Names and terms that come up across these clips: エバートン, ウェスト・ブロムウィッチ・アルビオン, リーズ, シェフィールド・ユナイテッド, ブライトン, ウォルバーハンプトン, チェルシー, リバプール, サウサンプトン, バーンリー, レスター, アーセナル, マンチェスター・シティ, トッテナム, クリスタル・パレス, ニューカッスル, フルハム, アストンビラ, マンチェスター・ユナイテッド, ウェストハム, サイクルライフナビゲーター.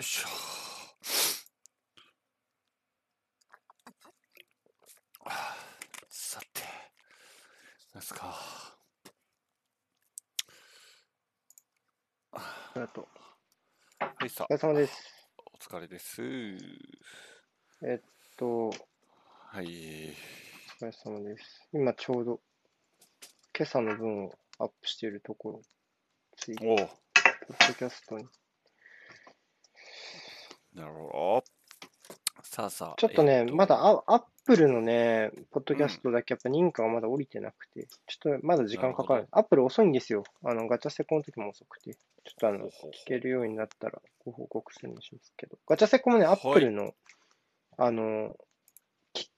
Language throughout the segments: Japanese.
よいしょ。さて、なんすか。ありがとう。はい、さ。お疲れ様です。お疲れです。はい。お疲れ様です。今ちょうど今朝の分をアップしているところ、ツイポッドキャストに。なるほど。さあさあ。ちょっとね、まだアップルのね、ポッドキャストだけやっぱ認可がまだ降りてなくて、ちょっとまだ時間かかる。アップル遅いんですよ。ガチャセコの時も遅くて、ちょっと聞けるようになったらご報告するにしますけど、ガチャセコもね、アップルの、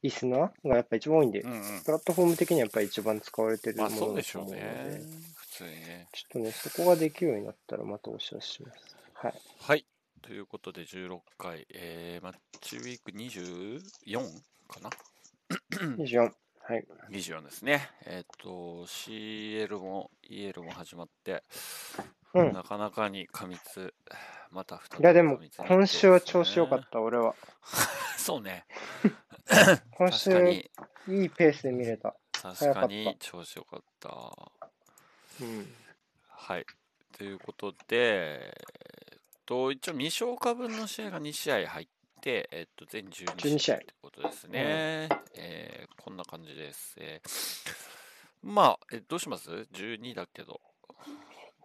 リスナーがやっぱ一番多いんで、プラットフォーム的にはやっぱり一番使われてるものだと思うので、そうでしょうね。普通にね。ちょっとね、そこができるようになったらまたお知らせします。はい。はい。ということで16回、マッチウィーク24かな24、はい、24ですね。CL も EL も始まって、うん、なかなかに過密、また2人、ね、いやでも今週は調子良かった俺はそうね今週いいペースで見れた。確かに調子良かった、うん、はい。ということで一応未消化分の試合が2試合入って、全12試合ということですね、うん。こんな感じです。まあ、どうします ?12 だけど。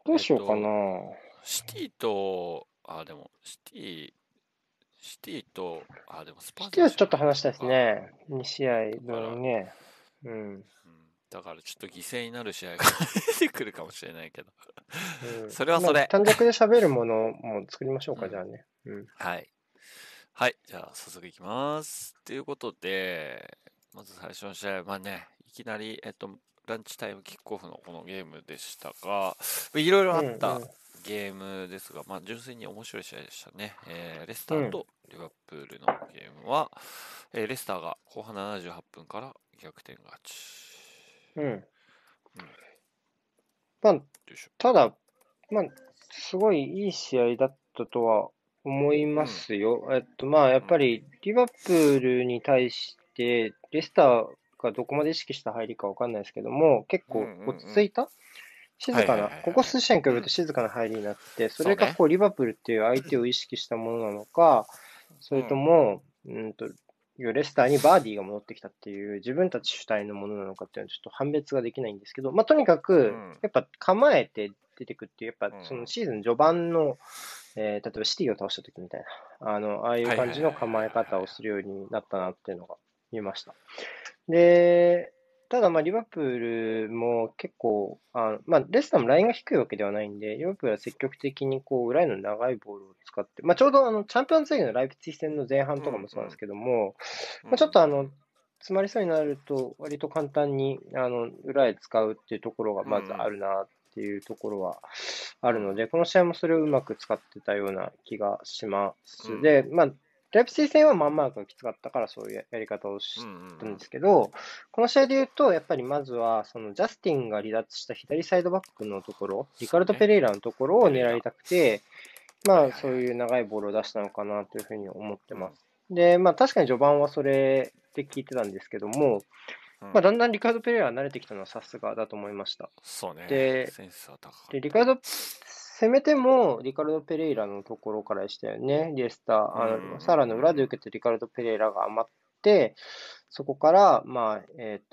どうしようかな、シティと、でも、シティと、でもスパーズ。シティはちょっと話したいですね。2試合分ね。うん。だからちょっと犠牲になる試合が出てくるかもしれないけど、それはそれ短冊で喋るものも作りましょうか、じゃあね、うん、はいはい。じゃあ早速いきますということで、まず最初の試合、まあね、いきなり、ランチタイムキックオフのこのゲームでしたが、いろいろあったゲームですが、まあ、純粋に面白い試合でしたね。レスターとリバプールのゲームは、レスターが後半78分から逆転勝ち。うん、まあ、ただ、まあ、すごいいい試合だったとは思いますよ。まあ、やっぱりリバプールに対してレスターがどこまで意識した入りかわかんないですけども、結構落ち着いた、静かな、はいはいはい、ここ数試合に比べると静かな入りになって、それがこうリバプールっていう相手を意識したものなのか、それとも、レスターにバーディーが戻ってきたっていう自分たち主体のものなのかっていうのはちょっと判別ができないんですけど、まあ、とにかくやっぱ構えて出てくっていう、やっぱそのシーズン序盤の、例えばシティを倒した時みたいな、ああいう感じの構え方をするようになったなっていうのが見えました。で、ただまあリバプールも結構まあ、レスターもラインが低いわけではないんで、リバプールは積極的にこう裏への長いボールを使って、まあ、ちょうどチャンピオンズリーグのライプツィヒ戦の前半とかもそうなんですけども、まあ、ちょっと詰まりそうになると割と簡単に裏へ使うっていうところがまずあるなっていうところはあるので、この試合もそれをうまく使ってたような気がします。で、まあライプツィヒ戦はマンマークがきつかったからそういうやり方をしたんですけど、この試合で言うとやっぱりまずはそのジャスティンが離脱した左サイドバックのところ、リカルド・ペレイラのところを狙いたくて、まあそういう長いボールを出したのかなというふうに思ってます。で、まあ確かに序盤はそれで聞いてたんですけども、まあ、だんだんリカルド・ペレイラが慣れてきたのはさすがだと思いました。そうね。で、センスは高い。で、攻めてもリカルド・ペレイラのところからでしたよね、レスター。サラの裏で受けてリカルド・ペレイラが余って、そこから、まあ、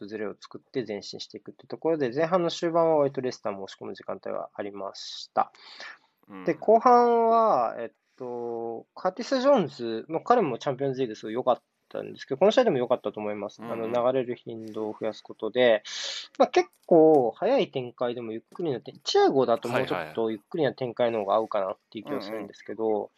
ズレを作って前進していくってところで、前半の終盤は割とレスターも押し込む時間帯がありました。で、後半は、カーティス・ジョーンズ、まあ、彼もチャンピオンズリーグすごい良かったんですけど、この試合でも良かったと思います。流れる頻度を増やすことで、まあ、結構早い展開でもゆっくりな展開、チアゴだともうちょっとゆっくりな展開の方が合うかなっていう気がするんですけど、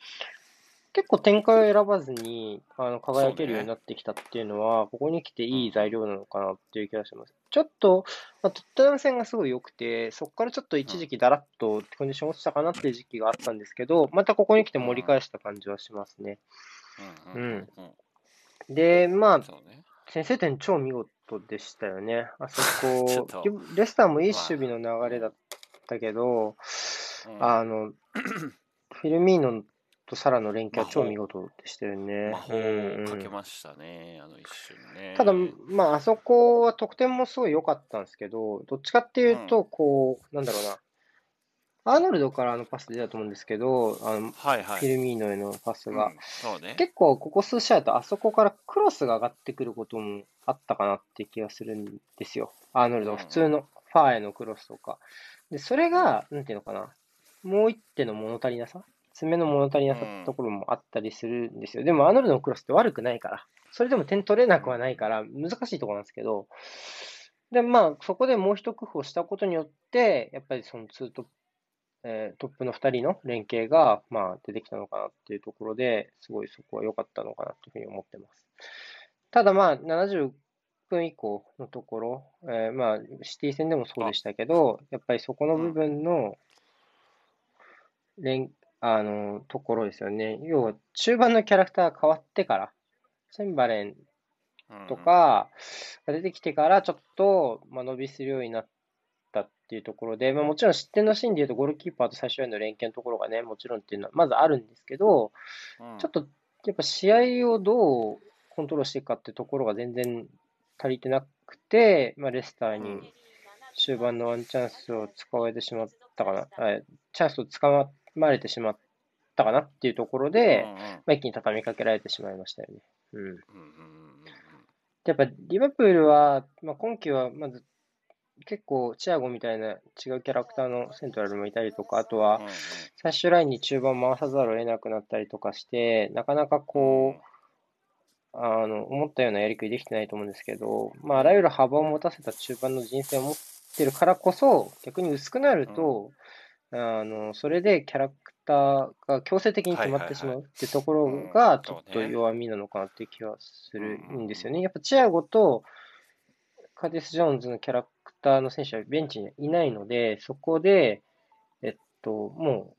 結構展開を選ばずに輝けるようになってきたっていうのは、ここに来ていい材料なのかなっていう気がします。ちょっと、まあ、トッテナム戦がすごい良くて、そこからちょっと一時期だらっとコンディション落ちたかなっていう時期があったんですけど、またここに来て盛り返した感じはしますね。で、まあ、先制点超見事でしたよね。あそこレスターもいい守備の流れだったけど、フィルミーノとサラの連係は超見事でしたよね。魔法をかけましたね、あの一瞬ね。ただ、まあ、あそこは得点もすごい良かったんですけど、どっちかっていうと、こう、なんだろうな、アーノルドからあのパス出たと思うんですけど、はいはい、フィルミーノへのパスが、そうね、結構ここ数試合だとあそこからクロスが上がってくることもあったかなって気がするんですよ。アーノルドは普通のファーへのクロスとか。で、それが、なんていうのかな、もう一手の物足りなさ、詰めの物足りなさってところもあったりするんですよ。でもアーノルドのクロスって悪くないから、それでも点取れなくはないから、難しいところなんですけど、で、まあ、そこでもう一工夫をしたことによって、やっぱりその2トップ、トップの2人の連携が、まあ、出てきたのかなっていうところですごいそこは良かったのかなというふうに思ってます。ただ、まあ、70分以降のところ、まあ、シティ戦でもそうでしたけど、やっぱりそこの部分のところですよね。要は中盤のキャラクターが変わってから、チェンバレンとかが出てきてからちょっと、まあ、伸びするようになって、っていうところで、まあ、もちろん失点のシーンでいうとゴールキーパーと最終ラインの連携のところがね、もちろんっていうのはまずあるんですけど、ちょっとやっぱ試合をどうコントロールしていくかっていうところが全然足りてなくて、まあ、レスターに終盤のワンチャンスを使われてしまったかな、チャンスをつかまれてしまったかなっていうところで、まあ、一気に畳みかけられてしまいましたよね。うん、やっぱリバプールは、まあ、今季はまず結構チアゴみたいな違うキャラクターのセントラルもいたりとか、あとは最終ラインに中盤回さざるを得なくなったりとかして、なかなかこう、思ったようなやりくりできてないと思うんですけど、まあ、あらゆる幅を持たせた中盤の人生を持ってるからこそ、逆に薄くなると、それでキャラクターが強制的に決まってしまうってところが、ちょっと弱みなのかなっていう気はするんですよね。やっぱチアゴとカディス・ジョーンズのキャラクターの選手はベンチにいないので、そこで、もう、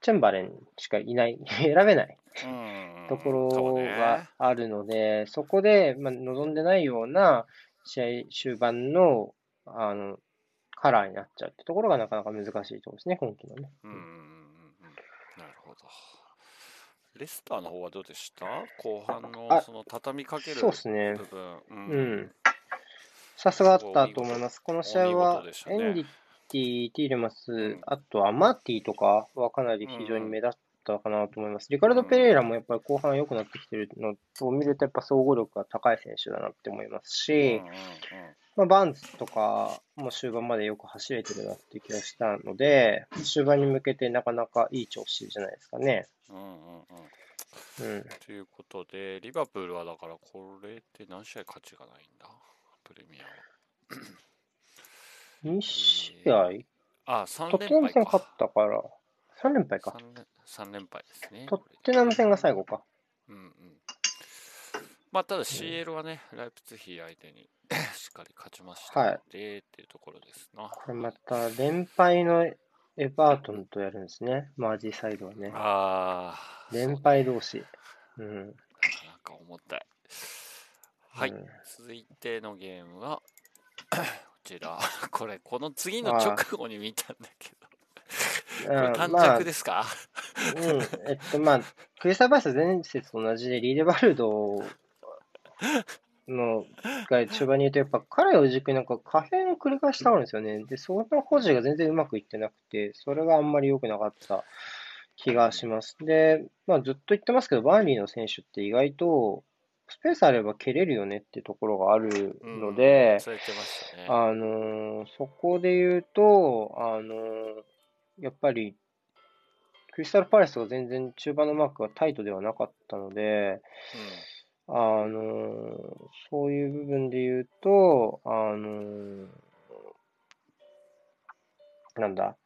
チェンバレンしかいない、選べないところがあるので、そこで、まあ、望んでないような試合終盤の、カラーになっちゃうってところがなかなか難しいところですね、今季のね。なるほど。レスターの方はどうでした？後半のその畳みかける部分。そうですね。うん。さすがあったと思います。この試合は、エンディティ、ティーレマス、あとはマーティとかはかなり非常に目立ったかなと思います。リカルド・ペレイラもやっぱり後半良くなってきてるのと見ると、やっぱ総合力が高い選手だなって思いますし、まあ、バーンズとかも終盤までよく走れてるなっていう気がしたので、終盤に向けてなかなかいい調子じゃないですかね。ということで、リバプールはだからこれって何試合勝ちがないんだ？2試合、トッテナム戦勝ったから、3連敗か。3連敗ですね。トッテナム戦が最後か。まあ、ただ CL はね、ライプツィヒ相手にしっかり勝ちましたので、っていうところですな。これまた、連敗のエバートンとやるんですね、マージサイドはね。連敗同士。なんか重たい。はい、続いてのゲームはこちら、この次の直後に見たんだけど、短着ですか？まあ、クリスタルパレス前節と同じで、リーデバルドのが中盤に言うと、やっぱ彼を軸になんか可変を繰り返したんですよね。で、その保持が全然うまくいってなくて、それがあんまり良くなかった気がします。で、まあ、ずっと言ってますけど、バーンリーの選手って意外と、スペースあれば蹴れるよねっていうところがあるので、そこで言うと、やっぱりクリスタルパレスが全然中盤のマークがタイトではなかったので、そういう部分で言うと、なんだ、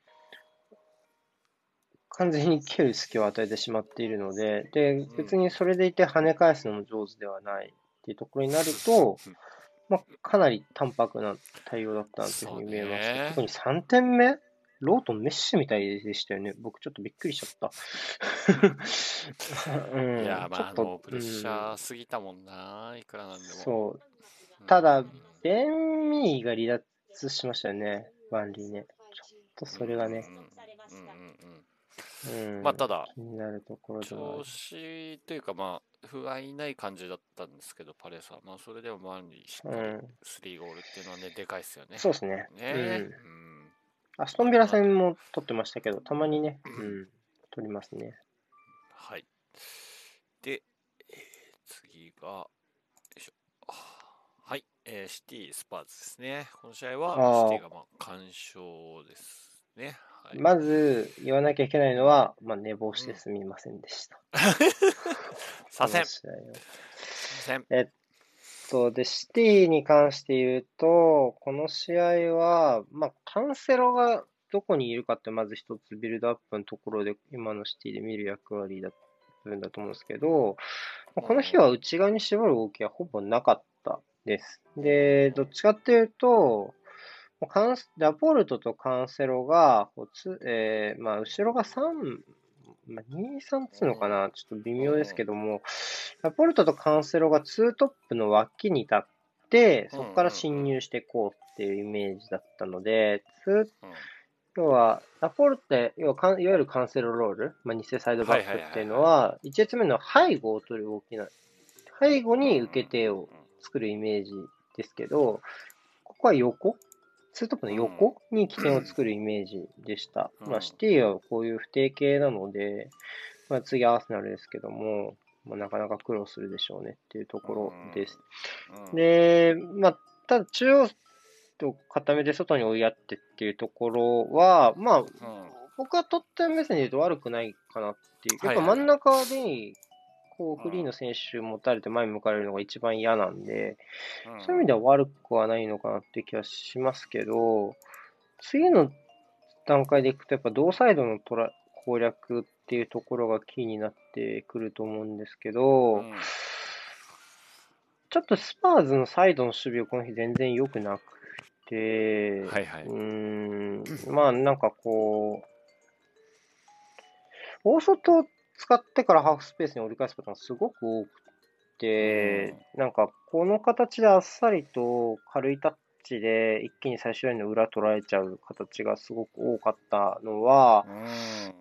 完全に蹴る隙を与えてしまっているので、で、別にそれでいて跳ね返すのも上手ではないっていうところになると、まあ、かなり淡白な対応だったなというふうに見えました。特に3点目、ロートンメッシみたいでしたよね。僕ちょっとびっくりしちゃった。いや、まあ、プレッシャーすぎたもんな、いくらなんでも。そう。ただ、ベン・ミーが離脱しましたよね、バンリーね。ちょっとそれがね。まあただ調子というか、まあ不甲斐ない感じだったんですけど、パレスはまあそれでもマンにしっかり3ゴールっていうのはね、でかいですよね。そうですね。アストンビラ戦も取ってましたけど、たまにね、取りますね。はい。で、次がよいしょ。はい、シティスパーズですね。この試合はシティがまあ完勝ですね。はい、まず言わなきゃいけないのは、まあ、寝坊してすみませんでした。で、シティに関して言うと、この試合は、まあ、カンセロがどこにいるかって、まず一つビルドアップのところで、今のシティで見る役割だったんだと思うんですけど、この日は内側に絞る動きはほぼなかったです。で、どっちかっていうと、ラポルトとカンセロが、まあ、後ろが3、まあ、2、3つのかな、ちょっと微妙ですけども、ラポルトとカンセロが2トップの脇に立って、そこから侵入していこうっていうイメージだったので、要は、ラポルト、いわゆるカンセロロール、まあ、偽サイドバックっていうのは、1列目の背後を取る動きな、背後に受け手を作るイメージですけど、ここは横。ツートップの横に起点を作るイメージでした。まあ、シティはこういう不定形なので、まあ、次アーセナルですけども、まあ、なかなか苦労するでしょうねっていうところです。で、まあ、ただ中央と固めて外に追いやってっていうところは、まあ、僕はトッテン目線で言うと悪くないかなっていう。やっぱ真ん中で、こうフリーの選手持たれて前に向かれるのが一番嫌なんで、そういう意味では悪くはないのかなって気はしますけど、次の段階でいくと、やっぱ同サイドの攻略っていうところがキーになってくると思うんですけど、ちょっとスパーズのサイドの守備をこの日全然良くなくて、まあなんかこう、大外使ってからハーフスペースに折り返すことがすごく多くて、なんかこの形であっさりと軽いタッチで一気に最終ラインの裏捉えちゃう形がすごく多かったのは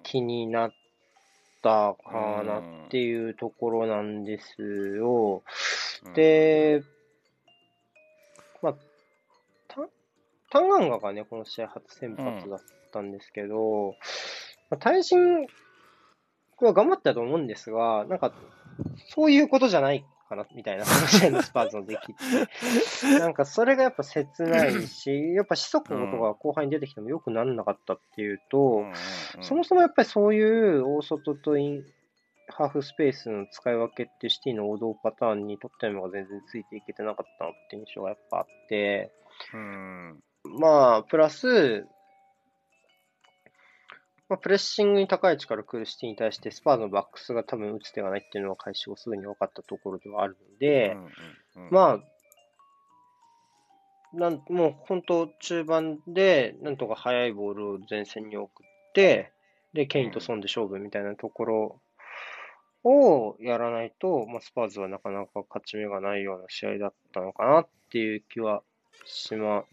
気になったかなっていうところなんですよ。で、まあ、タンガンガがね、この試合初先発だったんですけど、まあ、対人頑張ったと思うんですが、なんかそういうことじゃないかなみたいな話のスパーズの出来ってなんかそれがやっぱ切ないし、やっぱ四足のことが後半に出てきてもよくならなかったっていうと、そもそもやっぱりそういう大外とハーフスペースの使い分けってシティの王道パターンにトップタイムが全然ついていけてなかったって印象がやっぱあって、まあプラスプレッシングに高い位置から来るシティに対してスパーズのバックスが多分打つ手がないっていうのは開始後すぐに分かったところではあるので、まあもう本当中盤でなんとか速いボールを前線に送って、でケインとソンで勝負みたいなところをやらないと、まあ、スパーズはなかなか勝ち目がないような試合だったのかなっていう気はしま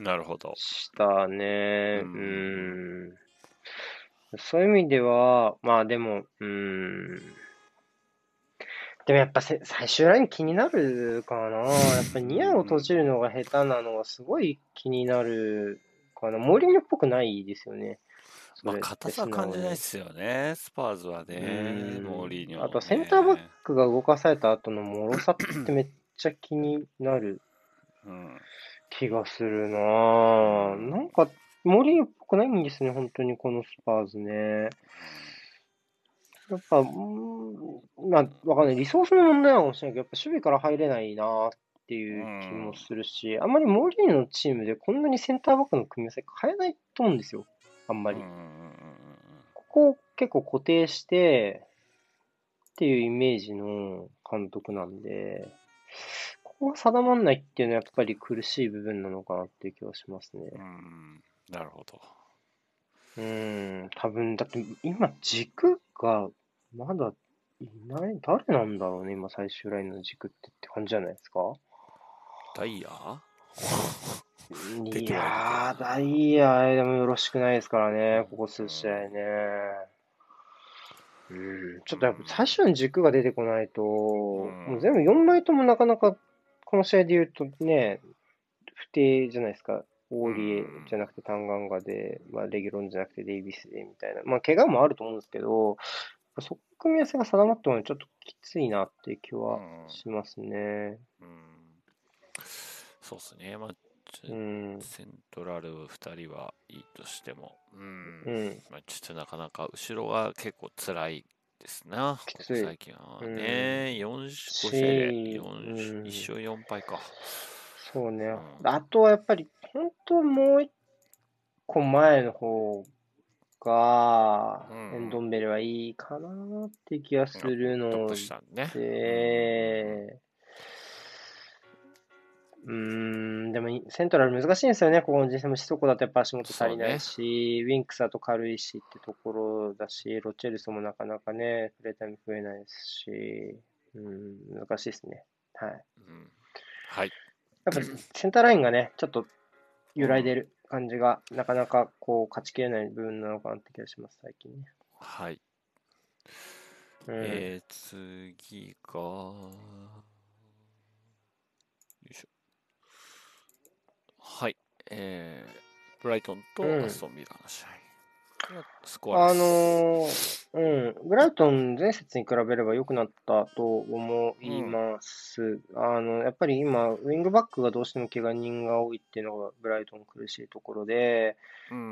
したね。そういう意味では、まあでも、でもやっぱ最終ライン気になるかな。やっぱりニアを閉じるのが下手なのはすごい気になるかな。モーリーニョっぽくないですよね。まあ硬さ感じないですよね、スパーズはね、モーリーニョ。あとセンターバックが動かされた後の脆さってめっちゃ気になる気がするなぁ。なんか、モーリーニョっぽくないんですね、本当にこのスパーズね。やっぱ、まあ、わかんない。リソースの問題はかもしれないけど、やっぱ守備から入れないなっていう気もするし、あんまりモーリーニョのチームでこんなにセンターバックの組み合わせ変えないと思うんですよ、あんまり。ここ結構固定してっていうイメージの監督なんで、ここが定まんないっていうのはやっぱり苦しい部分なのかなっていう気はしますね。なるほど。多分、だって今、軸がまだいない、誰なんだろうね、今、最終ラインの軸って感じじゃないですか。ダイヤいやー、ダイヤでもよろしくないですからね、ここ数試合ね。ちょっとやっぱ最初の軸が出てこないと、もう全部4枚ともなかなか、この試合で言うとね、不定じゃないですか。オーリエじゃなくてタンガンガで、まあ、レギュロンじゃなくてデイビスでみたいな、まあ、怪我もあると思うんですけど、そこ組み合わせが定まったのにちょっときついなっていう気はしますね。そうですね、まあセントラル2人はいいとしても、まあ、ちょっとなかなか後ろは結構つらいですな、ここ最近はね、4試合で1勝4敗か。そうね、あとはやっぱり、本当もう一個前の方が、エンドンベレはいいかなって気がするので、でもセントラル難しいんですよね、ここの人生もしそこだとやっぱ足元足りないし、ウィンクスだと軽いしってところだし、ロチェルソもなかなかね、プレータイム増えないですし、難しいですね。はい。やっぱセンターラインがね、ちょっと揺らいでる感じが、なかなかこう勝ちきれない部分なのかなって気がします、最近ね。はい。次が、よいしょ。はい。ブライトンとアストンビラの試合。スコアです。ブライトン前節に比べれば良くなったと思います。やっぱり今、ウィングバックがどうしても怪我人が多いっていうのがブライトン苦しいところで、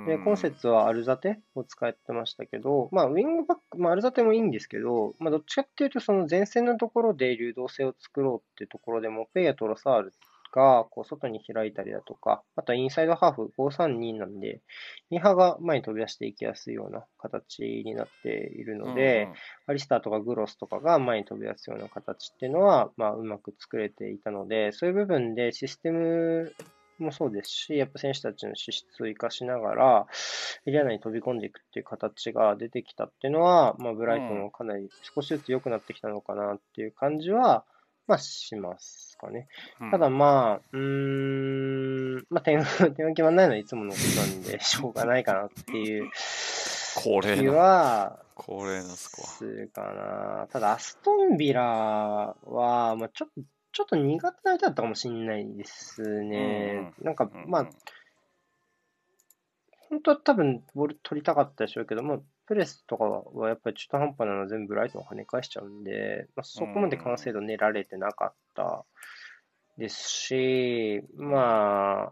で今節はアルザテを使ってましたけど、まあ、ウィングバック、まあ、アルザテもいいんですけど、まあ、どっちかっていうと、その前線のところで流動性を作ろうっていうところでも、ペイやトロサールがこう外に開いたりだとか、あとはインサイドハーフ 5-3-2 なんで、2波が前に飛び出していきやすいような形になっているので、アリスターとかグロスとかが前に飛び出すような形っていうのは、まあ、うまく作れていたので、そういう部分でシステムもそうですし、やっぱ選手たちの資質を生かしながら、エリア内に飛び込んでいくっていう形が出てきたっていうのは、まあ、ブライトンはかなり少しずつ良くなってきたのかなっていう感じは、まあ、しますかね。ただまあ、まあ、点が決まらないのはいつものことなんで、しょうがないかなっていう気は、恒例のスコア。するかな。ただ、アストンビラは、まあ、ちょっと苦手な相手だったかもしれないですね。なんか、まあ、本当は多分、ボール取りたかったでしょうけども、プレスとかはやっぱり中途半端なのは全部ライトを跳ね返しちゃうんで、まあ、そこまで完成度練られてなかったですし、ま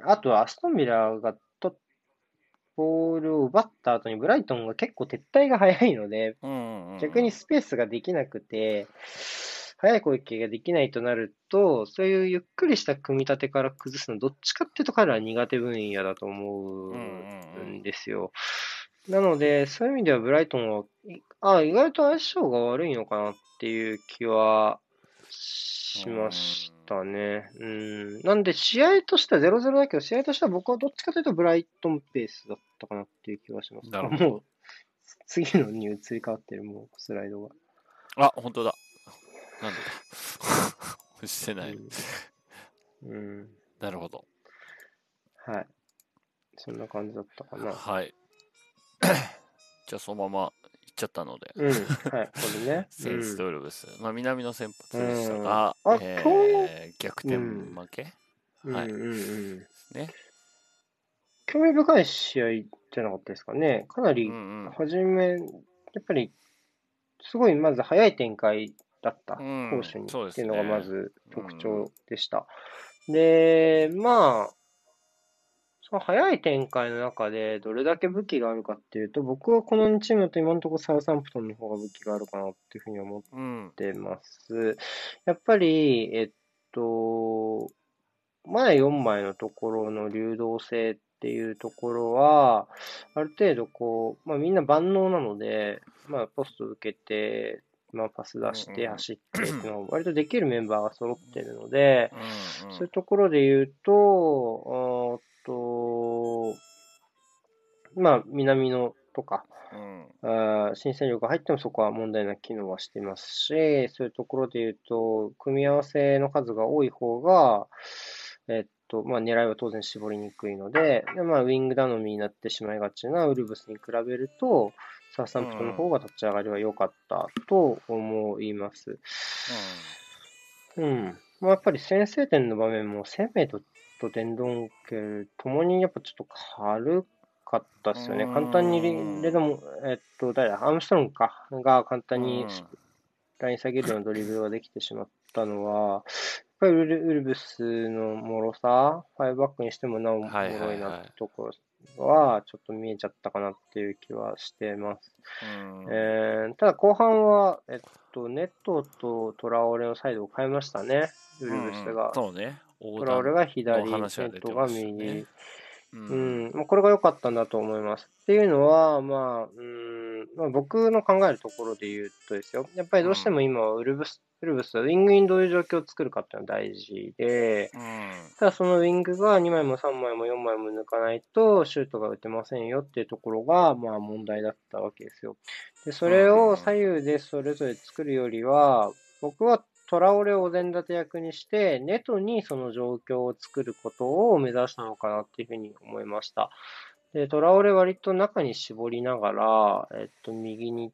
あ、あとはアストンビラがボールを奪った後にブライトンが結構撤退が早いので、逆にスペースができなくて、速い攻撃ができないとなると、そういうゆっくりした組み立てから崩すの、どっちかっていうと彼らは苦手分野だと思うんですよ。なので、そういう意味ではブライトンは、意外と相性が悪いのかなっていう気はしましたね。なんで、試合としては 0-0 だけど、試合としては僕はどっちかというとブライトンペースだったかなっていう気はします。もう、次のに移り変わってる、もうスライドが。あ、本当だ。なんで押してない。なるほど。はい。そんな感じだったかな。はい。じゃあ、そのままいっちゃったので。はい、これね。センストウルブス。まあ、南の先発でしたが、逆転負け。はい。ね。興味深い試合じゃなかったですかね。かなり、初め、やっぱり、すごい、まず早い展開。だった攻守にっていうのがまず特徴でした。で、まあ、その早い展開の中でどれだけ武器があるかっていうと、僕はこの2チームだと今のところサウサンプトンの方が武器があるかなっていうふうに思ってます。やっぱり、前4枚のところの流動性っていうところは、ある程度こう、まあみんな万能なので、まあポスト受けて、まあ、パス出して走ってっていうのは割とできるメンバーが揃ってるので、そういうところで言うと、まあ、南野とか、新戦力が入ってもそこは問題な機能はしてますし、そういうところで言うと、組み合わせの数が多い方が、まあ、狙いは当然絞りにくいので、まあ、ウィング頼みになってしまいがちなウルブスに比べると、サウサンプトンの方が立ち上がりは良かったと思います。まあ、やっぱり先制点の場面も、セメドとデンドンケともにやっぱちょっと軽かったですよね。簡単にアームストロングかが簡単にライン下げるようなドリブルができてしまったのは、やっぱりウルブスの脆さ、5バックにしてもなお脆いなってところはちょっと見えちゃったかなっていう気はしてます。ただ後半は、ネットとトラオレのサイドを変えましたね、ウルブスが。トラオレが左、ネットが右。これが良かったんだと思います。っていうのは、まあ、僕の考えるところで言うとですよ、やっぱりどうしても今はウルブスはウィングにどういう状況を作るかっていうのは大事で、ただそのウィングが2枚も3枚も4枚も抜かないとシュートが打てませんよっていうところが、まあ問題だったわけですよ。で、それを左右でそれぞれ作るよりは、僕はトラオレをお膳立て役にして、ネトにその状況を作ることを目指したのかなっていうふうに思いました。で、トラオレ割と中に絞りながら、右に、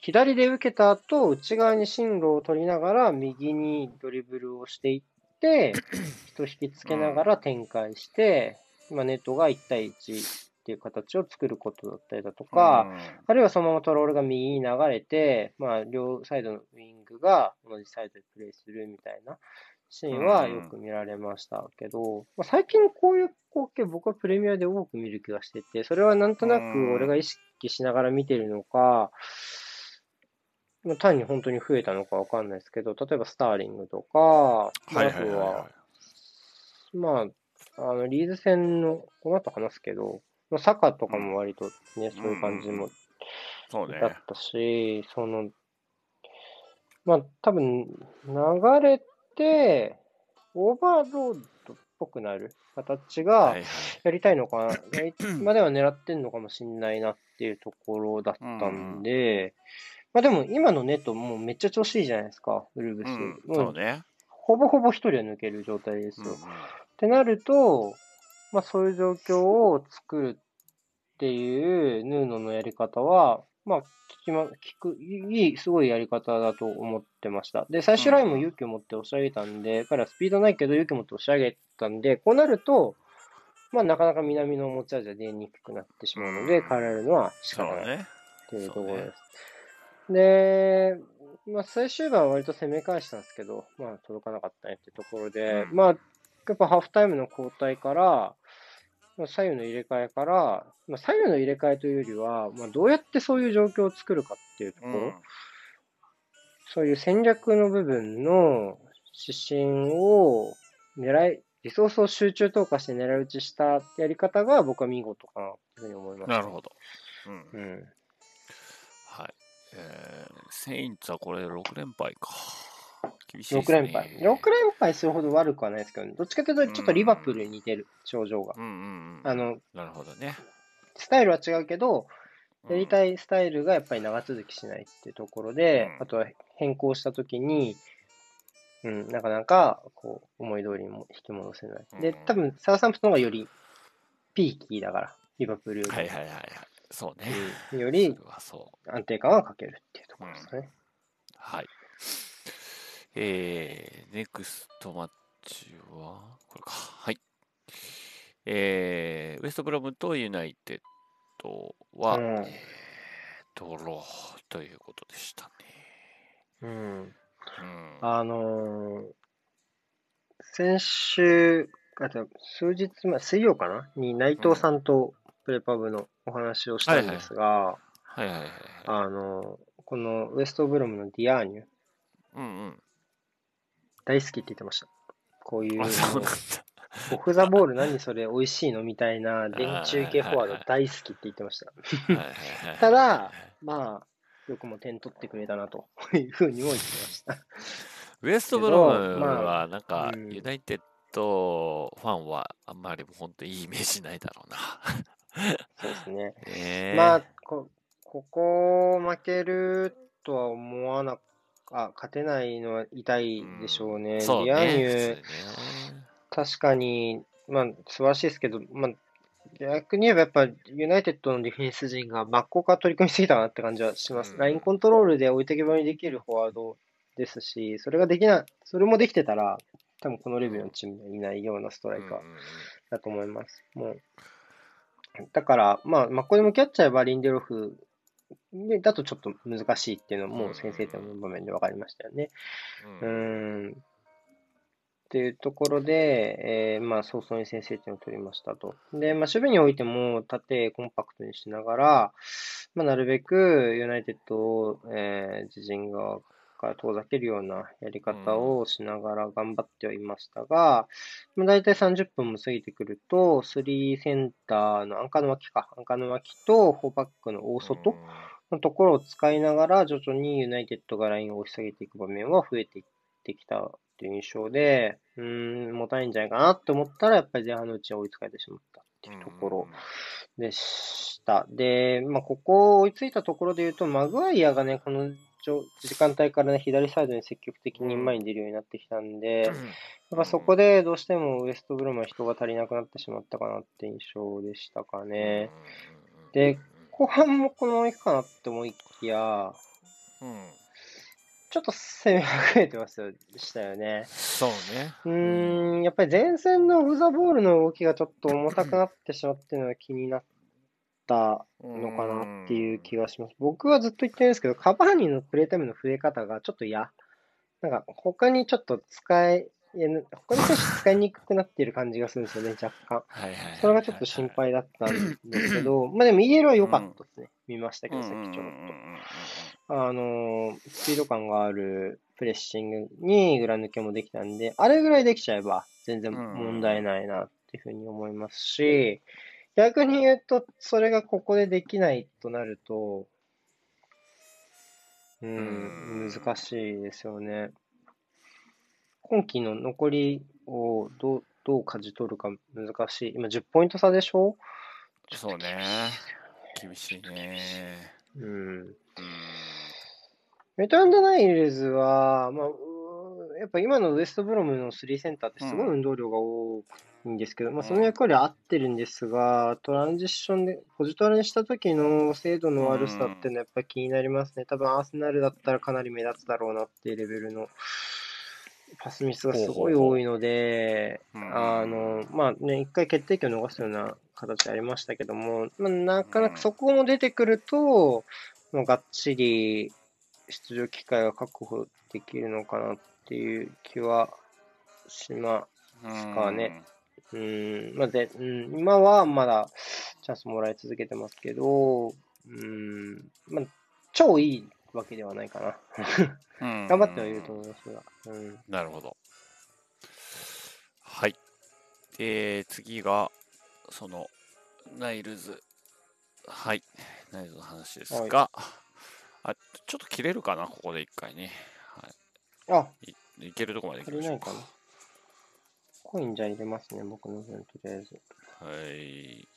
左で受けた後、内側に進路を取りながら、右にドリブルをしていって、人引きつけながら展開して、ネトが1対1。っていう形を作ることだったりだとか、あるいはそのままトラオレが右に流れて、両サイドのウイングが同じサイドでプレーするみたいなシーンはよく見られましたけど、最近こういう光景僕はプレミアで多く見る気がしてて、それはなんとなく俺が意識しながら見てるのか、単に本当に増えたのかわかんないですけど、例えばスターリングとか、あとはリーズ戦のこの後話すけど、サカとかも割とね、そういう感じもだったし、多分流れてオーバーロードっぽくなる形がやりたいのかな、までは狙ってんのかもしんないなっていうところだったんで、でも今のネットもうめっちゃ調子いいじゃないですか、ウルブス。ほぼほぼ一人は抜ける状態ですよ。ってなると、そういう状況を作るっていうヌーノのやり方は、すごいやり方だと思ってました。で、最終ラインも勇気を持って押し上げたんで、彼はスピードないけど勇気を持って押し上げたんで、こうなると、なかなか南の持ち味は出にくくなってしまうので、変えられるのは仕方ないっていうところです。で、最終盤は割と攻め返したんですけど、届かなかったねっていうところで、やっぱハーフタイムの交代から、左右の入れ替えから、左右の入れ替えというよりは、どうやってそういう状況を作るかっていうところ、そういう戦略の部分の指針をリソースを集中投下して狙い撃ちしたやり方が僕は見事かなというふうに思いました。なるほど。セインツはこれ6連敗か。ね、6連敗するほど悪くはないですけど、ね、どっちかというとちょっとリバプールに似てる、症状が。なるほどね。スタイルは違うけど、やりたいスタイルがやっぱり長続きしないっていうところで、あとは変更したときに、なかなかこう思い通りにも引き戻せない。で、多分サウサンプトンの方がよりピーキーだから、リバプールより。より安定感はかけるっていうところですかね。ネクストマッチは、これか。ウエストブロムとユナイテッドは、ドローということでしたね。先週、数日前、水曜かなに内藤さんとプレパブのお話をしたんですが、このウエストブロムのディアーニュ。大好きって言ってました。こういうオフザボール何それ美味しいのみたいな電柱系フォワード大好きって言ってました。ただよくも点取ってくれたなというふうにも言ってました。ウエストブロムはなんかユナイテッドファンはあんまり本当にいいイメージないだろうな。そうですね。ここ負けるとは思わなく勝てないのは痛いでしょうね。ディアーニュ、確かに、素晴らしいですけど、逆に言えばやっぱユナイテッドのディフェンス陣が真っ向から取り組みすぎたなって感じはします。うんラインコントロールで置いてけぼりにできるフォワードですし、それもできてたら、多分このレベルのチームにいないようなストライカーだと思います。もうだから、真っ向で向き合っちゃえばリンデロフだとちょっと難しいっていうのも、もう先制点の場面で分かりましたよね。っていうところで、早々に先制点を取りましたと。で、守備においても縦コンパクトにしながら、なるべくユナイテッドを、自陣側から遠ざけるようなやり方をしながら頑張ってはいましたが、だいたい30分も過ぎてくると、3センターのアンカーの脇と4バックの大外のところを使いながら、徐々にユナイテッドがラインを押し下げていく場面は増えていってきた。っていう印象で、もたないんじゃないかなって思ったら、やっぱり前半のうちは追いつかれてしまったっていうところでした。で、ここを追いついたところで言うと、マグワイアがね、この時間帯からね、左サイドに積極的に前に出るようになってきたんで、やっぱそこでどうしてもウエストブルームは人が足りなくなってしまったかなって印象でしたかね。で、後半もこのままいくかなって思いきや、ちょっと攻めあぐれてましたよね。そうね。やっぱり前線のオフザボールの動きがちょっと重たくなってしまってるのが気になったのかなっていう気がします。僕はずっと言ってるんですけど、カバーニのプレータイムの増え方がちょっと他にちょっと他に少し使いにくくなっている感じがするんですよね、若干。それがちょっと心配だったんですけど、でも EL は良かったですね。見ましたけど、さっきちょっと。スピード感があるプレッシングに裏抜けもできたんで、あれぐらいできちゃえば全然問題ないなっていうふうに思いますし、逆に言うと、それがここでできないとなると、難しいですよね。今季の残りをどう舵取るか難しい。今10ポイント差でしょ？そうね。厳しいね。メタンダナイルズは、やっぱ今のウエストブロムの3センターってすごい運動量が多いんですけど、その役割は合ってるんですが、トランジションでポジトラにした時の精度の悪さっていうのはやっぱり気になりますね。多分アーセナルだったらかなり目立つだろうなっていうレベルのパスミスがすごい多いので、一回決定機を逃すような形ありましたけども、なかなかそこも出てくると、がっちり出場機会が確保できるのかなっていう気はしますかね。今はまだチャンスもらい続けてますけど、超いいわけではないかな。頑張ってはいると思いますが。なるほど。はい。で、次が、ナイルズの話ですが、ちょっと切れるかな、ここで一回ね。いけるとこまでいきましょうか。コインじゃ入れますね、僕の分、とりあえず。はい。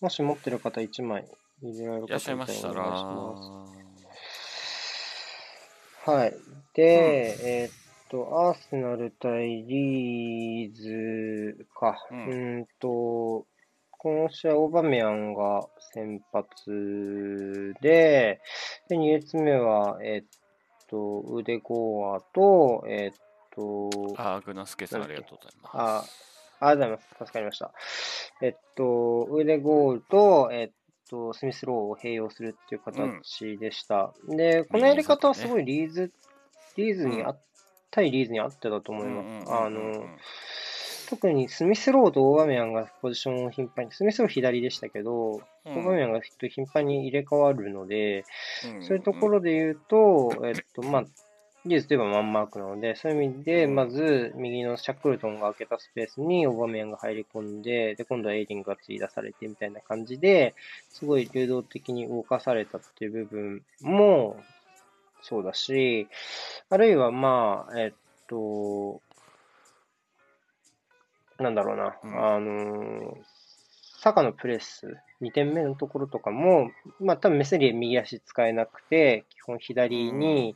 もし持ってる方、1枚入れられる方いらっしゃいましたら。はい。で、アーセナル対リーズか。この試合、オバメヤンが先発で、2列目は、ウデゴーアと、グナスケさん、ありがとうございます。ありがとうございます。助かりました。ウデゴールと、スミスローを併用するっていう形でした。で、このやり方はすごい対リーズに合ってたと思います。特にスミスローとオバメヤンがポジションを頻繁に、スミスロー左でしたけど、オバメヤンが頻繁に入れ替わるので、そういうところで言うと、リーズといえばワンマークなので、そういう意味で、まず右のシャックルトンが空けたスペースにオバメヤンが入り込んで、で、今度はエイリングが追い出されてみたいな感じで、すごい流動的に動かされたっていう部分もそうだし、あるいはサカのプレス、2点目のところとかも、多分メスリー右足使えなくて、基本左に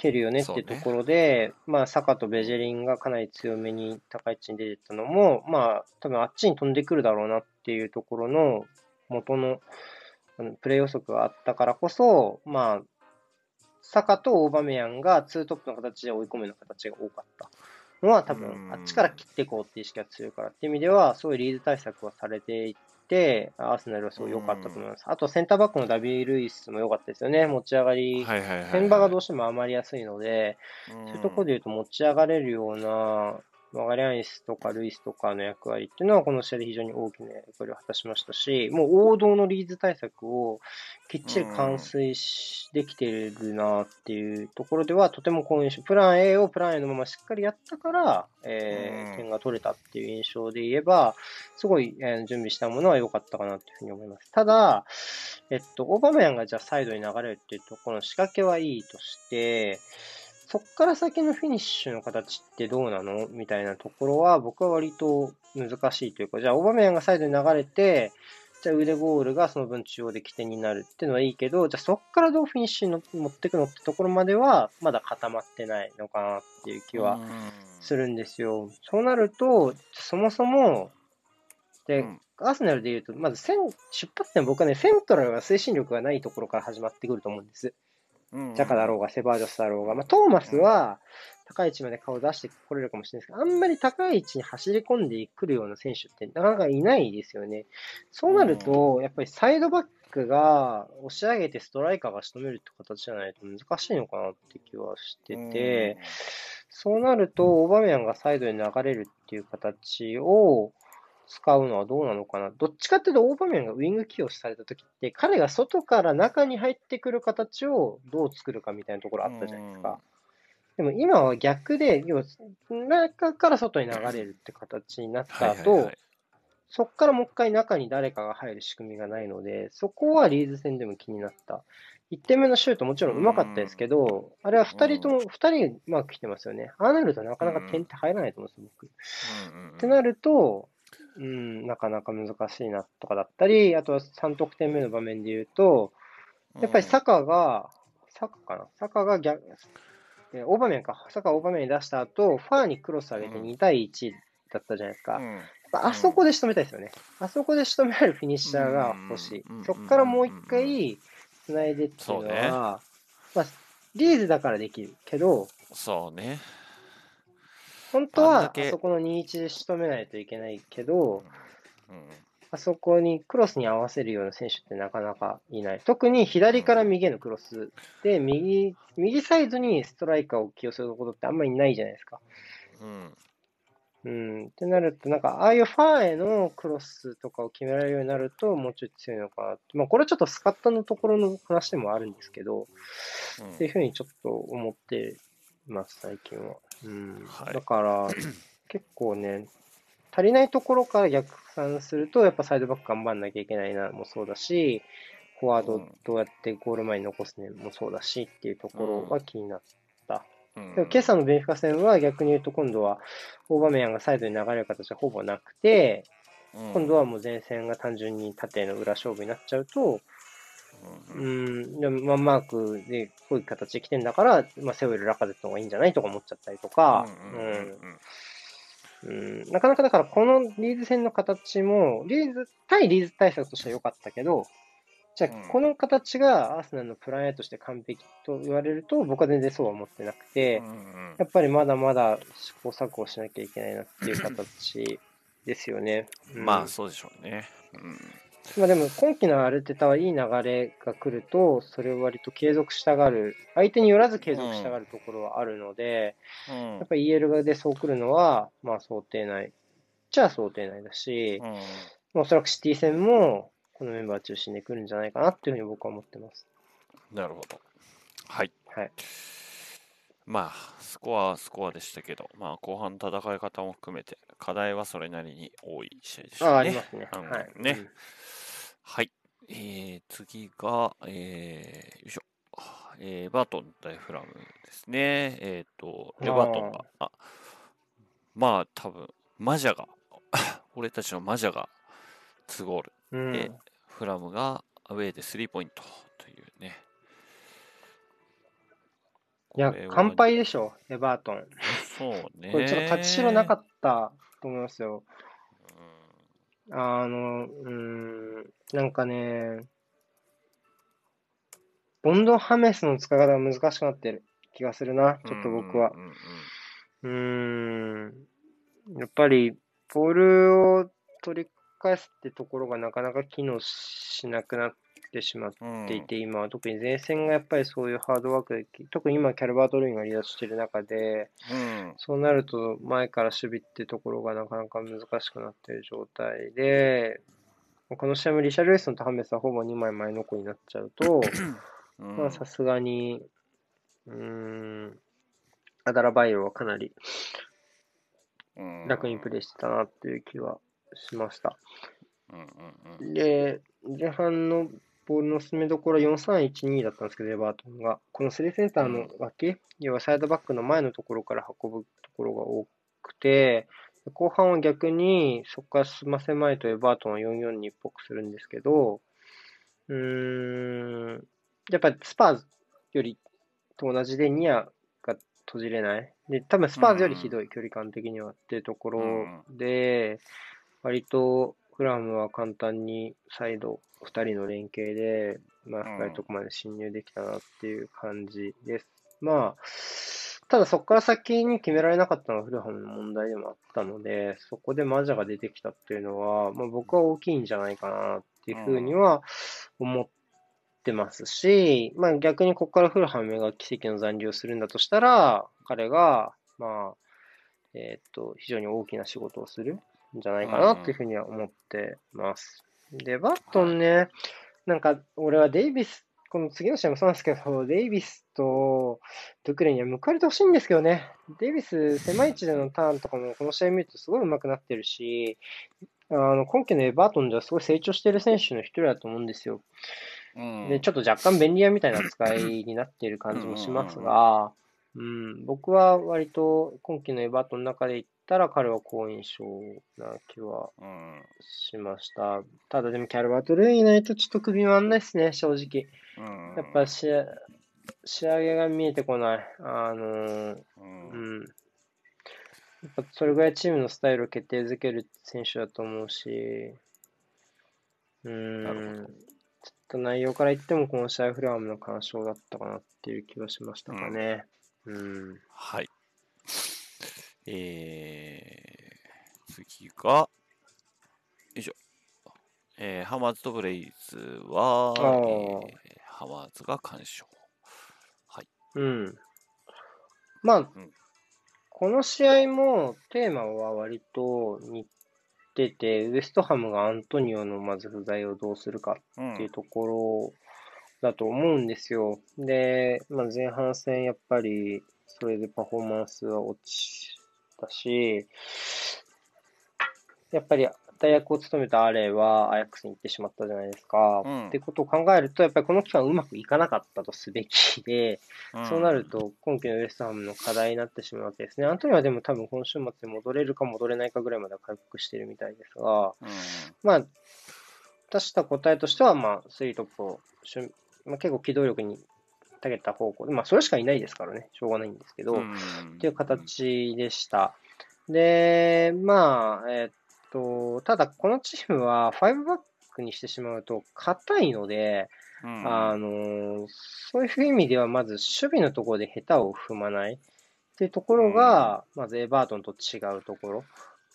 蹴るよねっていうところで、ね、まあ、サカとベジェリンがかなり強めに高い位置に出てったのも、まあ、多分あっちに飛んでくるだろうなっていうところの元のプレー予測があったからこそ、まあ、サカとオーバメヤンが2トップの形で追い込むような形が多かったのは、多分あっちから切っていこうっていう意識が強いからっていう意味では、そういうリード対策はされていて、アーセナルはすごい良かったと思います。あとセンターバックのダビー・ルイスも良かったですよね。持ち上がり、先場がどうしても余りやすいので、そういうところでいうと持ち上がれるようなマガリアンスとかルイスとかの役割っていうのはこの試合で非常に大きな役割を果たしましたし、もう王道のリーズ対策をきっちり完遂できているなっていうところではとても好印象。プラン A をプラン A のまましっかりやったから、点が取れたっていう印象で言えば、すごい、準備したものは良かったかなというふうに思います。ただ、オーバメヤンがじゃあサイドに流れるっていうところの仕掛けはいいとして、そっから先のフィニッシュの形ってどうなのみたいなところは僕は割と難しいというか、じゃあオバメヤンがサイドに流れて、じゃあ腕ゴールがその分中央で起点になるっていうのはいいけど、じゃあそっからどうフィニッシュに持っていくのってところまではまだ固まってないのかなっていう気はするんですよ。そうなると、そもそも、で、アーセナルでいうと、まず出発点は僕はね、セントラルが推進力がないところから始まってくると思うんです。ジャカだろうがセバージョスだろうが、まあ、トーマスは高い位置まで顔を出してこれるかもしれないですけど、あんまり高い位置に走り込んでくるような選手ってなかなかいないですよね。そうなるとやっぱりサイドバックが押し上げてストライカーが仕留めるって形じゃないと難しいのかなって気はしてて、そうなるとオバメヤンがサイドに流れるっていう形を使うのはどうなのかな。どっちかっていうとオーバーメンがウイング起用された時って彼が外から中に入ってくる形をどう作るかみたいなところあったじゃないですか。でも今は逆で、要は中から外に流れるって形になった後、そこからもう一回中に誰かが入る仕組みがないので、そこはリーズ戦でも気になった。1点目のシュートもちろんうまかったですけど、あれは2人うまく来てますよね。ああなるとなかなか点って入らないと思うんですよ、僕。ってなると、なかなか難しいなとかだったり、あとは3得点目の場面で言うと、やっぱりサカが逆、オーバーメンか、サカをオーバーメンに出した後、ファーにクロス上げて2対1だったじゃないですか。あそこで仕留めたいですよね。あそこで仕留められるフィニッシャーが欲しい。そこからもう一回繋いでっていうのは、まあ、リーズだからできるけど、そうね。本当はあそこの 2-1 で仕留めないといけないけど、あそこにクロスに合わせるような選手ってなかなかいない。特に左から右へのクロスで、右サイドにストライカーを起用することってあんまりないじゃないですか。ってなると、なんかああいうファーへのクロスとかを決められるようになると、もうちょい強いのかなって。まあこれはちょっとスカッタのところの話でもあるんですけど、っていうふうにちょっと思ってます、最近は。だから結構ね、足りないところから逆算すると、やっぱサイドバック頑張んなきゃいけないなもそうだし、フォワードどうやってゴール前に残すねもそうだしっていうところは気になった。でも今朝のベンフィカ戦は逆に言うと、今度はオーバメヤンがサイドに流れる形はほぼなくて、今度はもう前線が単純に縦の裏勝負になっちゃうと、でもまあマークでこういう形で来てんだから、まあ、背負えるラカゼットの方がいいんじゃないとか思っちゃったりとか、なかなかだからこのリーズ戦の形も対リーズ対策としては良かったけど、じゃあこの形がアーセナルのプラン A として完璧と言われると僕は全然そうは思ってなくて、やっぱりまだまだ試行錯誤しなきゃいけないなっていう形ですよね。まあそうでしょうね。まあでも今期のアルテタはいい流れが来ると、それを割と継続したがる、相手によらず継続したがるところはあるので、やっぱり EL でそう来るのは、まあ想定内っちゃ想定内だし、おそらくシティ戦もこのメンバー中心で来るんじゃないかなっていうふうに僕は思ってます。なるほど。はい。まあスコアでしたけど、まあ後半戦い方も含めて課題はそれなりに多い試合でしたね。ありますね。次が、バートン対フラムですね。バートンが、まあ多分マジャが俺たちのマジャが2ゴール、でフラムがアウェーで3ポイントというね。いや、完敗でしょ、エバートン。そうね。これちょっと勝ちしろなかったと思いますよ。なんかね、ボンドハメスの使い方が難しくなってる気がするな、ちょっと僕は。やっぱり、ボールを取り返すってところがなかなか機能しなくなってしまっていて、今は特に前線がやっぱりそういうハードワークで、特に今キャルバート・ルインがリードしている中で、そうなると前から守備ってところがなかなか難しくなっている状態で、この試合もリシャルリソンとハメスはほぼ2枚前の子になっちゃうと、さすがにアダラバイロはかなり楽にプレーしてたなっていう気はしました。で、前半のボールの進めどころ 4-3-1-2 だったんですけど、エバートンがこの3センターの脇、要はサイドバックの前のところから運ぶところが多くて、後半は逆にそこから進ませまいとエバートンは 4-4-2 っぽくするんですけど、やっぱりスパーズよりと同じでニアが閉じれない。で、多分スパーズよりひどい、距離感的にはっていうところで、割とフラムは簡単にサイド2人の連携で、深いとこまで侵入できたなっていう感じです。ただそこから先に決められなかったのがフルハムの問題でもあったので、そこでマジャが出てきたっていうのは、僕は大きいんじゃないかなっていうふうには思ってますし、逆にここからフルハムが奇跡の残留をするんだとしたら、彼が、非常に大きな仕事をするんじゃないかなっていうふうには思ってます。で、バットンね、なんか俺はデイビス、この次の試合もそうなんですけど、デイビスとドゥクレには報われてほしいんですけどね。デイビス、狭い位置でのターンとかもこの試合見るとすごい上手くなってるし、今季のエバートンではすごい成長してる選手の一人だと思うんですよ。で、ちょっと若干便利屋みたいな扱いになっている感じもしますが、僕は割と今季のエバートンの中で言ったら彼は好印象な気はしました。ただでもキャルバート・ルインいないとちょっと首回んないですね、正直。やっぱ仕上げが見えてこない。やっぱそれぐらいチームのスタイルを決定づける選手だと思うし、ちょっと内容から言っても、この試合フラムの干渉だったかなっていう気はしましたかね。はい。次が、よいしょ。ハマーズとブレイズは、ハマーズが干渉。はい。この試合もテーマは割と似てて、ウエストハムがアントニオのまず不在をどうするかっていうところだと思うんですよ。で、前半戦やっぱりそれでパフォーマンスは落ちたし、やっぱり大役を務めたアレはアヤックスに行ってしまったじゃないですか。ってことを考えると、やっぱりこの期間うまくいかなかったとすべきで、そうなると今季のウエストハムの課題になってしまうわけですね。アントニオはでも多分今週末で戻れるか戻れないかぐらいまでは回復してるみたいですが、出した答えとしては、3トップを、結構機動力に長けた方向で、それしかいないですからね、しょうがないんですけど、っていう形でした。で、ただ、このチームは5バックにしてしまうと硬いので、そういう意味ではまず守備のところで下手を踏まないっていうところが、まずエバートンと違うところ。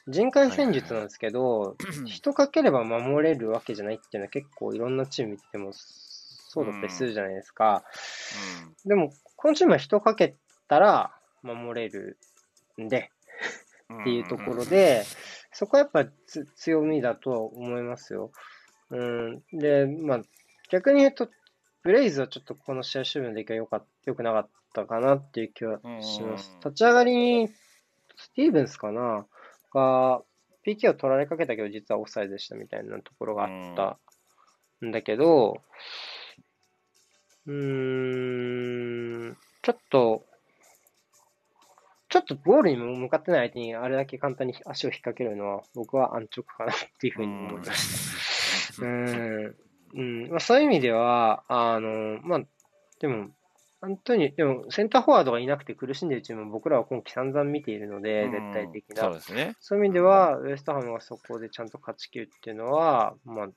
人海戦術なんですけど、人かければ守れるわけじゃないっていうのは結構いろんなチーム見ててもそうだったりするじゃないですか。でも、このチームは人かけたら守れるんでっていうところで、そこはやっぱ強みだとは思いますよ。で、逆に言うと、ブレイズはちょっとこの試合終盤で良くなかったかなっていう気はします。立ち上がりに、スティーブンスかなが、PK を取られかけたけど、実はオフサイドでしたみたいなところがあったんだけど、ちょっとゴールにも向かってない相手にあれだけ簡単に足を引っ掛けるのは僕は安直かなっていうふうに思いました。そういう意味では、でも、本当に、でもセンターフォワードがいなくて苦しんでいるチームも僕らは今季散々見ているので、絶対的な。そうですね。そういう意味では、ウエストハムがそこでちゃんと勝ち切るっていうのは、まあ、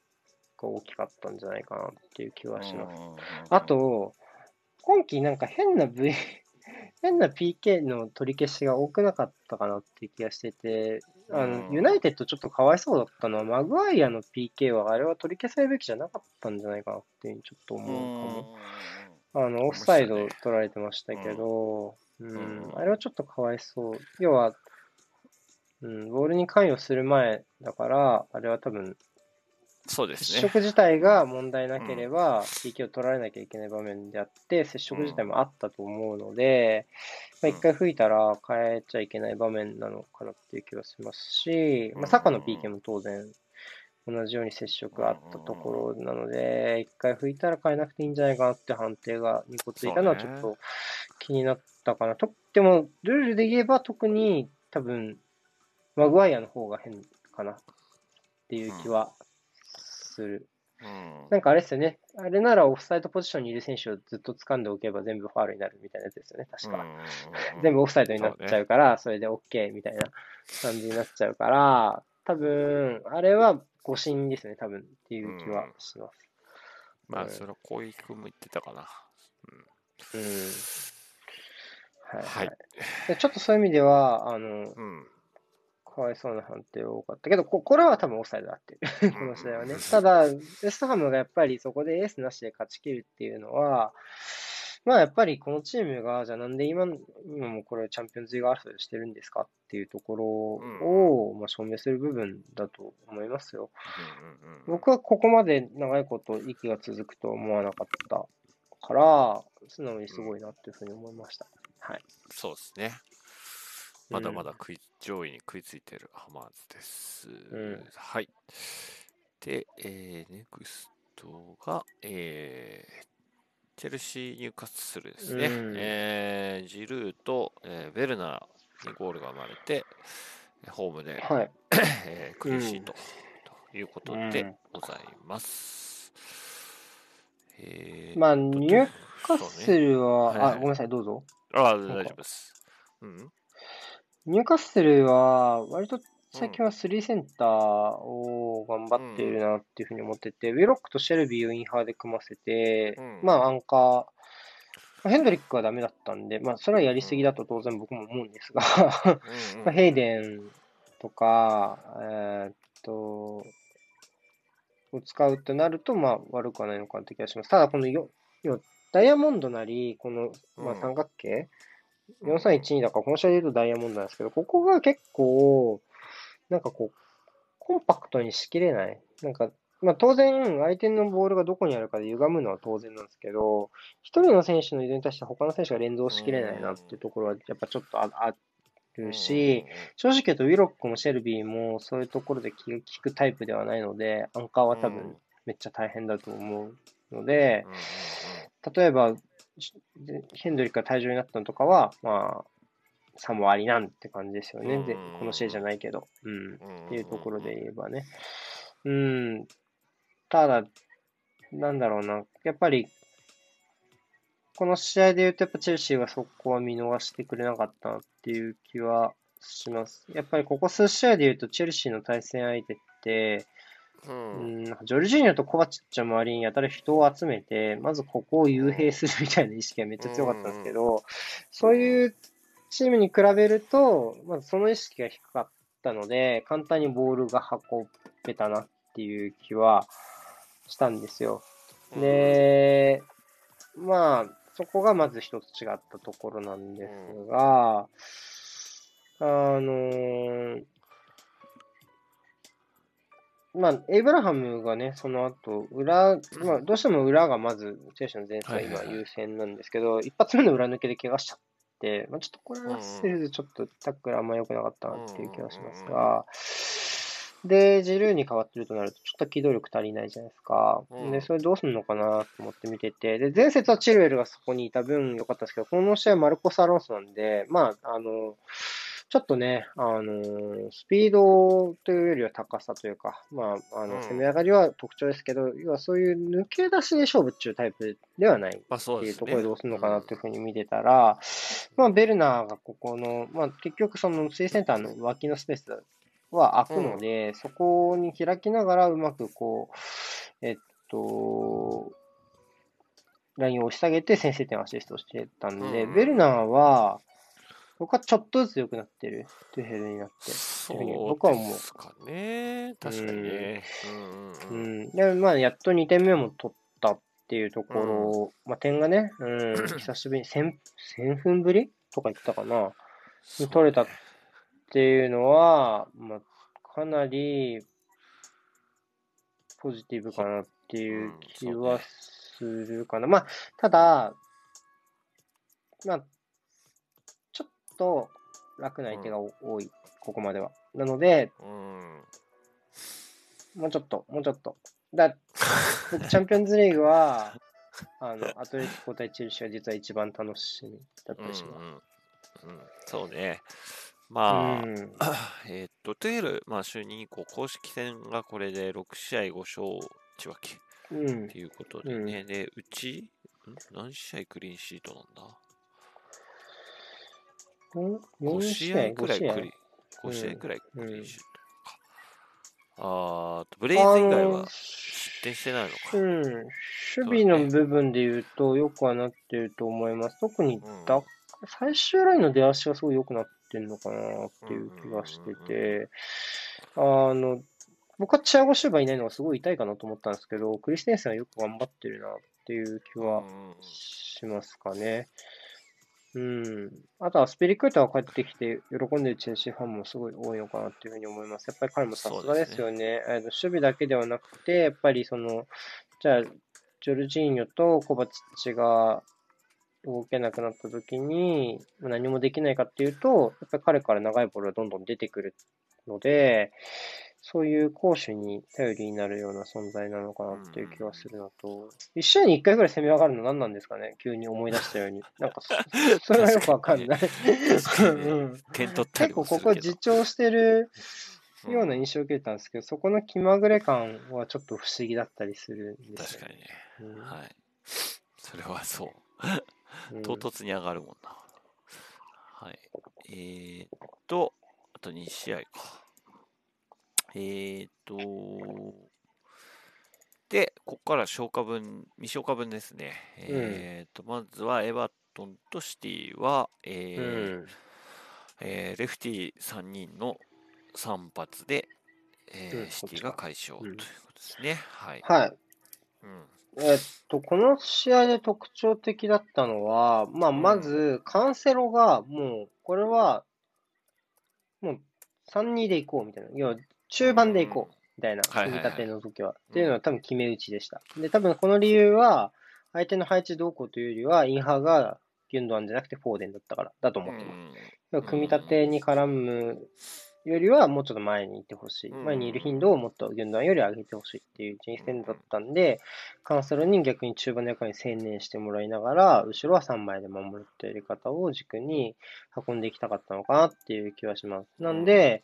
大きかったんじゃないかなっていう気はします。あと、今季なんか変な PK の取り消しが多くなかったかなっていう気がしてて、ユナイテッドちょっとかわいそうだったのは、マグワイアの PK は、あれは取り消されるべきじゃなかったんじゃないかなってちょっと思うかも。オフサイド取られてましたけど、あれはちょっとかわいそう。要は、ボールに関与する前だから、あれは多分、そうですね、接触自体が問題なければ、PK を取られなきゃいけない場面であって、接触自体もあったと思うので、一回吹いたら変えちゃいけない場面なのかなっていう気がしますし、サカの PK も当然、同じように接触があったところなので、一回拭いたら変えなくていいんじゃないかなって判定が2個ついたのはちょっと気になったかな。とでも、ルールで言えば特に多分、マグワイアの方が変かなっていう気はする。なんかあれですよね。あれならオフサイドポジションにいる選手をずっと掴んでおけば全部ファウルになるみたいなやつですよね、確か。全部オフサイドになっちゃうから、それで OK みたいな感じになっちゃうから、多分、あれは、誤審ですね、多分っていう気はします。まあ、それはこういう君も言ってたかな。ちょっとそういう意味では、かわいそうな判定が多かったけど、これは多分オフサイドだっていう、この試合はね。ただ、ウェストハムがやっぱりそこでエースなしで勝ち切るっていうのは、まあやっぱりこのチームが、じゃあなんで今もこれチャンピオンズリーグ争いしてるんですかっていうところを、まあ証明する部分だと思いますよ。僕はここまで長いこと息が続くとは思わなかったから、素直にすごいなっていうふうに思いました。はい。そうですね。まだまだ上位に食いついてるハマーズです。はい。で、ネクストが、チェルシー・ニューカッスルですね、ジルーと、ベルナーにゴールが生まれてホームで、苦しいということでございます。まあニューカッスルは、あ、ごめんなさい、どうぞ。大丈夫です。ニューカッスルは割と最近は3センターを頑張っているなっていうふうに思ってて、ウェロックとシェルビーをインハーで組ませて、まあアンカー、ヘンドリックはダメだったんで、まあそれはやりすぎだと当然僕も思うんですが、ヘイデンとか、を使うとなると、まあ悪くはないのかなって気がします。ただこのダイヤモンドなり、このまあ三角形、4-3-1-2 だから、この試合で言うとダイヤモンドなんですけど、ここが結構、なんかこう、コンパクトにしきれない。なんか、まあ当然、相手のボールがどこにあるかで歪むのは当然なんですけど、一人の選手の移動に対して他の選手が連動しきれないなっていうところは、やっぱちょっとあるし、正直言うと、ウィロックもシェルビーもそういうところで効くタイプではないので、アンカーは多分めっちゃ大変だと思うので、例えば、ヘンドリックが退場になったのとかは、まあ、差もありなんって感じですよね。で、この試合じゃないけど。っていうところで言えばね。ただ、なんだろうな。やっぱり、この試合で言うと、やっぱチェルシーはそこは見逃してくれなかったっていう気はします。やっぱりここ数試合で言うと、チェルシーの対戦相手って、ジョルジーニョとコバチッチの周りにやたら人を集めて、まずここを幽閉するみたいな意識がめっちゃ強かったんですけど、そういう、チームに比べると、まずその意識が低かったので、簡単にボールが運べたなっていう気はしたんですよ。で、まあ、そこがまず一つ違ったところなんですが、まあ、エイブラハムがね、その後、まあ、どうしても裏がまず、チェルシーの前線今優先なんですけど、一発目の裏抜けで怪我しちゃった。まあ、ちょっとこれはセルズちょっとタックルあんま良くなかったなっていう気がしますが、で、ジルーに変わってるとなると、ちょっと機動力足りないじゃないですか。で、それどうするのかなと思って見てて、で、前節はチルウェルがそこにいた分良かったんですけど、この試合はマルコス・アロンソなんで、まあ、ちょっとね、スピードというよりは高さというか、まあ、攻め上がりは特徴ですけど、要はそういう抜け出しで勝負っていうタイプではないっていうところでどうするのかなというふうに見てたら、まあ、ベルナーがここの、まあ、結局その3センターの脇のスペースは空くので、そこに開きながらうまくこう、ラインを押し下げて先制点をアシストしてたんで、ベルナーは、僕はちょっとずつ良くなってるっていうヘルになって、僕は思う。そうかね、確かにね。で、まあ、やっと2点目も取ったっていうところ、まあ、点がね、久しぶりに1000分ぶりとか言ったかな、に取れたっていうのは、まあ、かなりポジティブかなっていう気はするかな。まあ、ただ、まあ、と楽な相手が多い、ここまでは。なので、もうちょっと。チャンピオンズリーグは、アトレティコ対チェルシーは実は一番楽しみだったしまう。そうね。まあ、というより、まあ、就任以降、公式戦がこれで6試合5勝1分け。っていうことでね。で、うち、何試合クリーンシートなんだ5試合くらいクリーンシートか。ブレイズ以外は失点してないのか。守備の部分で言うと、よくはなってると思います。特に最終ラインの出足がすごい良くなってるのかなっていう気がしてて、僕はチアゴ・シューバーいないのがすごい痛いかなと思ったんですけど、クリステンセンはよく頑張ってるなっていう気はしますかね。あとはスピリクーターが帰ってきて喜んでるチェルシーファンもすごい多いのかなというふうに思います。やっぱり彼もさすがですよね。守備だけではなくて、やっぱりその、じゃあ、ジョルジーニョとコバチッチが動けなくなった時に何もできないかっていうと、やっぱり彼から長いボールがどんどん出てくるので、そういう攻守に頼りになるような存在なのかなっていう気がするのと、一試合に一回ぐらい攻め上がるの何なんですかね、急に思い出したように。なんか、それはよくわかんない。結構ここ自重してるような印象を受けたんですけど、そこの気まぐれ感はちょっと不思議だったりするんですよね。確かにね。はい。それはそう。唐突に上がるもんな。はい。あと2試合か。で、ここから未消化分ですね。まずはエバートンとシティは、レフティ3人の3発で、シティが快勝ということですね。はい。この試合で特徴的だったのは、まず、カンセロが、もう、これは、もう、3-2でいこうみたいな。要は中盤でいこうみたいな、組み立ての時は。っていうのは多分決め打ちでした。で、多分この理由は、相手の配置どうこうというよりは、インハーがギュンドアンじゃなくてフォーデンだったからだと思ってます。組み立てに絡むよりは、もうちょっと前にいてほしい。前にいる頻度をもっとギュンドアンより上げてほしいっていう人選だったんで、カンセロに逆に中盤の役に専念してもらいながら、後ろは3枚で守るっていうやり方を軸に運んでいきたかったのかなっていう気はします。なんで、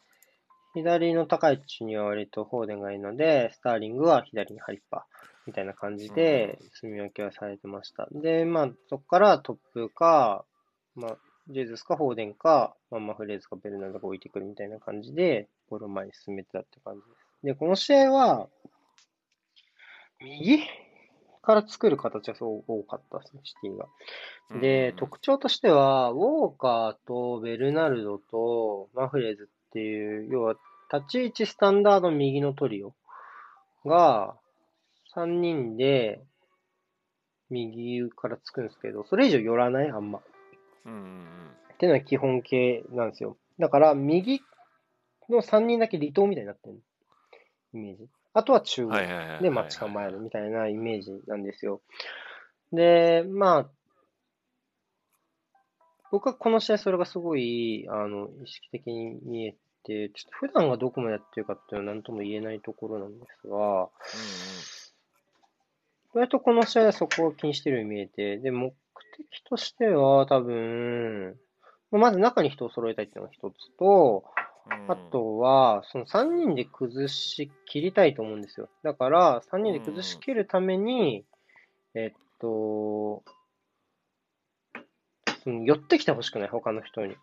左の高い位置には割とフォーデンがいるので、スターリングは左にハリッパーみたいな感じで、住み分けはされてました。で、まあ、そこからトップか、まあ、ジェズスかフォーデンか、まあ、フレーズかベルナードが置いてくるみたいな感じで、ゴール前に進めてたって感じです。で、この試合は、右から作る形がすごく多かったですね、シティが。で、特徴としては、ウォーカーとベルナルドとマフレーズっていう、要は、立ち位置スタンダード右のトリオが、3人で、右からつくんですけど、それ以上寄らないあんま。っていうのは基本形なんですよ。だから、右の3人だけ離島みたいになってるイメージ。あとは中央で待ち構えるみたいなイメージなんですよ。で、まあ、僕はこの試合それがすごい意識的に見えて、ちょっと普段がどこまでやってるかっていうのは何とも言えないところなんですが、割とこの試合はそこを気にしてるように見えて、で、目的としては多分、まず中に人を揃えたいっていうのが一つと、あとは、その3人で崩し切りたいと思うんですよ。だから、3人で崩し切るために、寄ってきてほしくない、他の人に。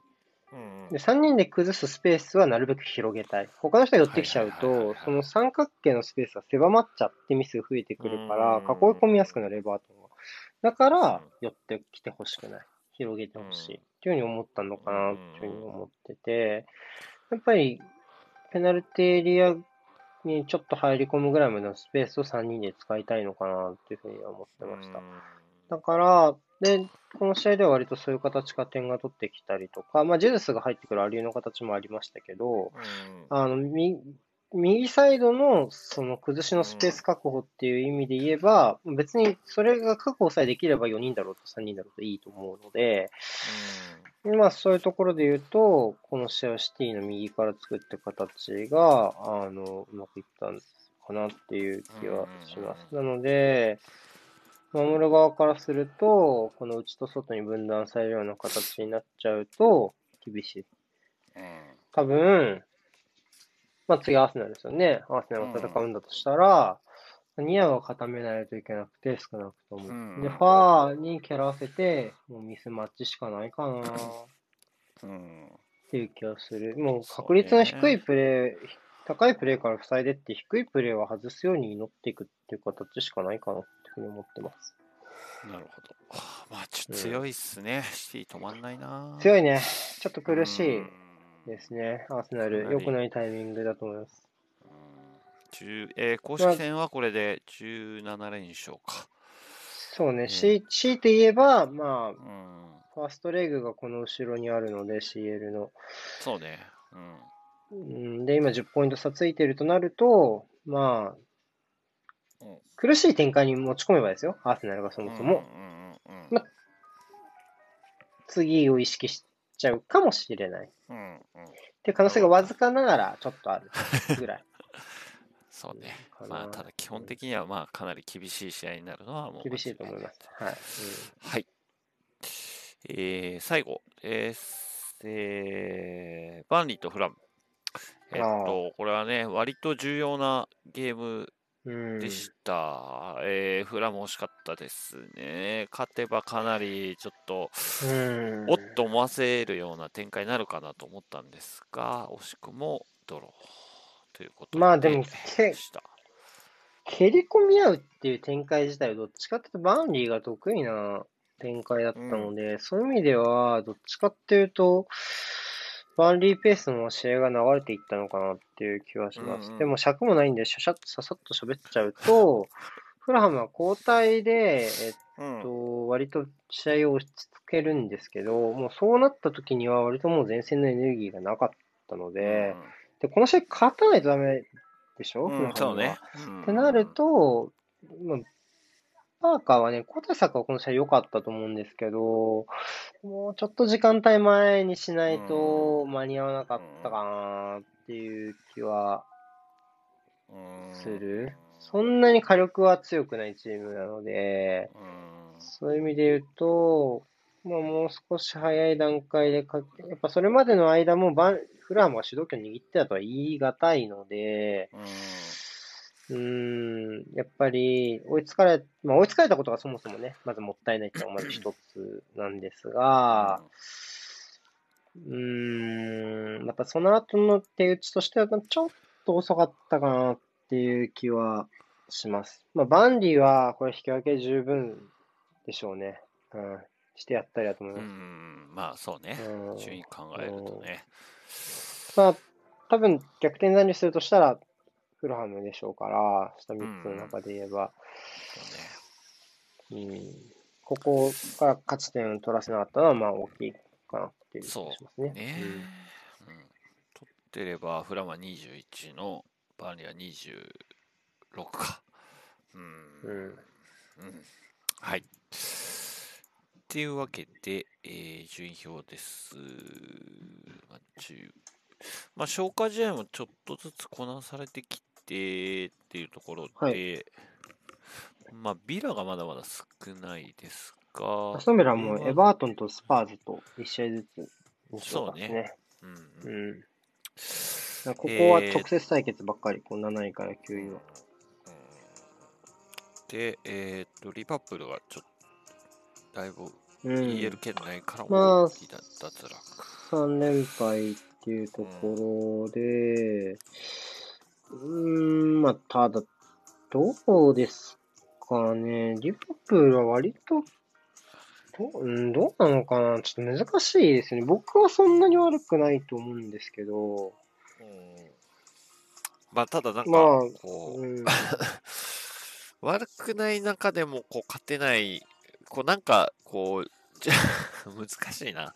で、3人で崩すスペースはなるべく広げたい。他の人が寄ってきちゃうと、その三角形のスペースが狭まっちゃってミスが増えてくるから、囲い込みやすくなる、レバーとか。だから、寄ってきてほしくない。広げてほしいっていうふうに思ったのかなっていうふうに思ってて、やっぱりペナルティエリアにちょっと入り込むぐらいまでのスペースを3人で使いたいのかなっていうふうに思ってました。だから、で、この試合では割とそういう形から点が取ってきたりとか、まあ、ジェズスが入ってくるアリウの形もありましたけど、右サイドのその崩しのスペース確保っていう意味で言えば、別にそれが確保さえできれば4人だろうと3人だろうといいと思うので、まあそういうところで言うと、この試合はシティの右から作って形が、うまくいったんかなっていう気はします。なので、守る側からすると、この内と外に分断されるような形になっちゃうと、厳しい。多分、まあ、次アーセナルですよね。アーセナルが戦うんだとしたら、ニアは固めないといけなくて少なくとも。で、ファーに蹴らせて、もうミスマッチしかないかなっていう気がする。もう確率の低いプレー、高いプレーから塞いでって低いプレーは外すように祈っていくっていう形しかないかなっていうふうに思ってます。なるほど。まあちょっと強いっすね。シティ止まんないな。強いね。ちょっと苦しい。ですね、アーセナル、良くないタイミングだと思います。公式戦はこれで17連勝か。そうね、強いて言えば、まあ、ファーストレグがこの後ろにあるので、CL の。そうね。で、今10ポイント差ついてるとなると、まあ、苦しい展開に持ち込めばですよ、アーセナルがそもそも。まあ、次を意識して。ちゃうかもしれないっていう可能性がわずかながらちょっとあるぐらいそうね、まあ、ただ基本的にはまあかなり厳しい試合になるのはもう厳しいと思います。はい、はい、最後、バーンリーとフラム、これはね割と重要なゲームでした。フラも惜しかったですね。勝てばかなりちょっと、おっと思わせるような展開になるかなと思ったんですが、惜しくもドローということでした。まあでも、蹴り込み合うっていう展開自体はどっちかっていうとバーンリーが得意な展開だったので、そういう意味ではどっちかっていうと、バーンリーペースの試合が流れていったのかなっていう気はします。でも尺もないんで、ささっと喋っちゃうと、フラハムは交代で、割と試合を落ち着けるんですけど、もうそうなった時には割ともう前線のエネルギーがなかったので、で、この試合勝たないとダメでしょ、フラハムは。そうね。ってなると、まあパーカーはね、交代策はこの試合良かったと思うんですけど、もうちょっと時間帯前にしないと間に合わなかったかなっていう気はする。そんなに火力は強くないチームなので、そういう意味で言うと、まあ、もう少し早い段階でやっぱそれまでの間もフラームが主導権を握ってたとは言い難いので、やっぱり追いつかれたことがそもそもね、まずもったいないっていうのがまず一つなんですが、やっぱその後の手打ちとしてはちょっと遅かったかなっていう気はします。まあ、バンリーはこれ引き分け十分でしょうね。してやったりだと思います。まあそうね。順位考えるとね。まあ、多分逆転残留するとしたら、フルハムでしょうから、下3つの中で言えば、ここから勝ち点を取らせなかったのは、まあ大きいかなっていう気がしますね。取ってれば、フラムは21の、バーニーは26か。はい。っていうわけで、順位表です。まあ消化試合もちょっとずつこなされてきて、っていうところで、まあ、ビラがまだまだ少ないですが、アストンビラもエバートンとスパーズと1試合ずつ西岡ですね。そうね。うん。うん、ここは直接対決ばっかり、こう7位から9位は。で、リバプールはちょっとだいぶ EL 圏内から大きな脱落、3連敗っていうところで、まあ、ただ、どうですかね、リバプールは割と、どうなのかな、ちょっと難しいですね、僕はそんなに悪くないと思うんですけど。まあ、ただなんかこう、まあ悪くない中でもこう勝てない、こうなんかこう難しいな、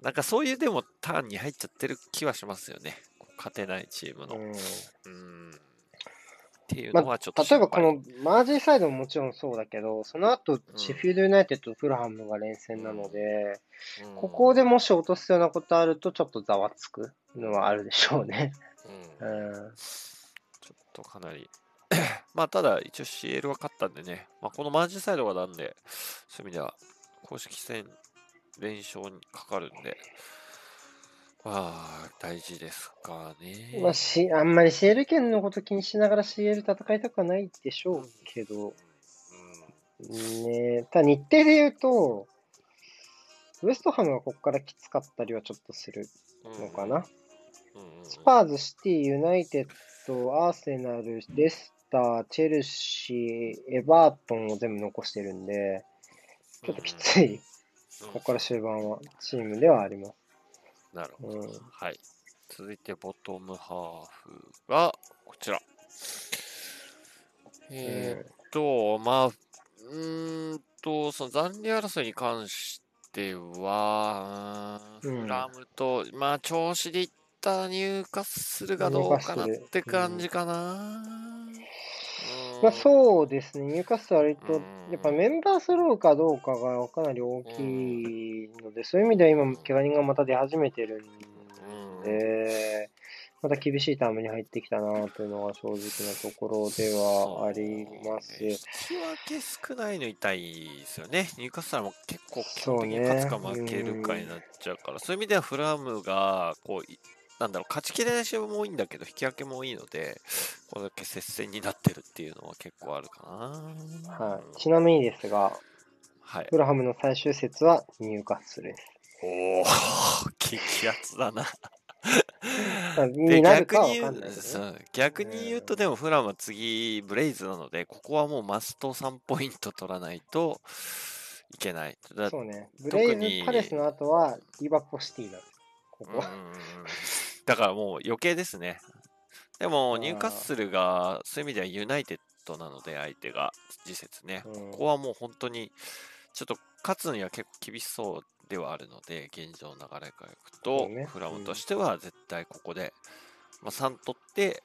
なんかそういうでもターンに入っちゃってる気はしますよね、勝てないチームの。っていうのはちょっと、例えばこのマージーサイドももちろんそうだけど、その後シェフィールドユナイテッドとフルハムが連戦なので、ここでもし落とすようなことあるとちょっとざわつくのはあるでしょうね。ちょっとかなりまあただ一応 CL は勝ったんでね、まあ、このマージーサイドがなんでそういう意味では公式戦連勝にかかるんで、まあ大事ですかね。まあ、あんまり CL 圏のこと気にしながら CL 戦いたくはないでしょうけど、ね、ただ日程で言うとウエストハムはここからきつかったりはちょっとするのかな。スパーズ、シティ、ユナイテッド、アーセナル、レスター、チェルシー、エバートンを全部残してるんで、ちょっときつい、ここから終盤はチームではあります。なるほど。はい。続いてボトムハーフがこちら。まあ、その残留争いに関しては、フラムと、まあ、調子でいって、入荷するかどうかなって感じかな。まあ、そうですね、入荷数は割と、やっぱメンバー揃うかどうかがかなり大きいので、そういう意味では今、怪我人がまた出始めてるんで、また厳しいタームに入ってきたなというのが正直なところではあります。引き分け少ないの痛いですよね、ニューカッスルも結構、基本的に勝つか負けるかになっちゃうから、そういう意味ではフラムがこう、なんだろう、勝ちきれない試合も多いんだけど、引き分けもいいので、これだけ接戦になってるっていうのは結構あるかな。はい、ちなみにですが、はい、フラハムの最終節は入荷するです。おー、激アツだな。逆に言うと、でもフラムは次、ブレイズなので、ここはもうマスト3ポイント取らないといけない。そうね、ブレイズ、パレスの後はリバポシティなんです。ここだからもう余計ですね。でもニューカッスルがそういう意味ではユナイテッドなので、相手が次節ね、ここはもう本当にちょっと勝つには結構厳しそうではあるので、現状の流れからいくと、フラムとしては絶対ここで、まあ、3取って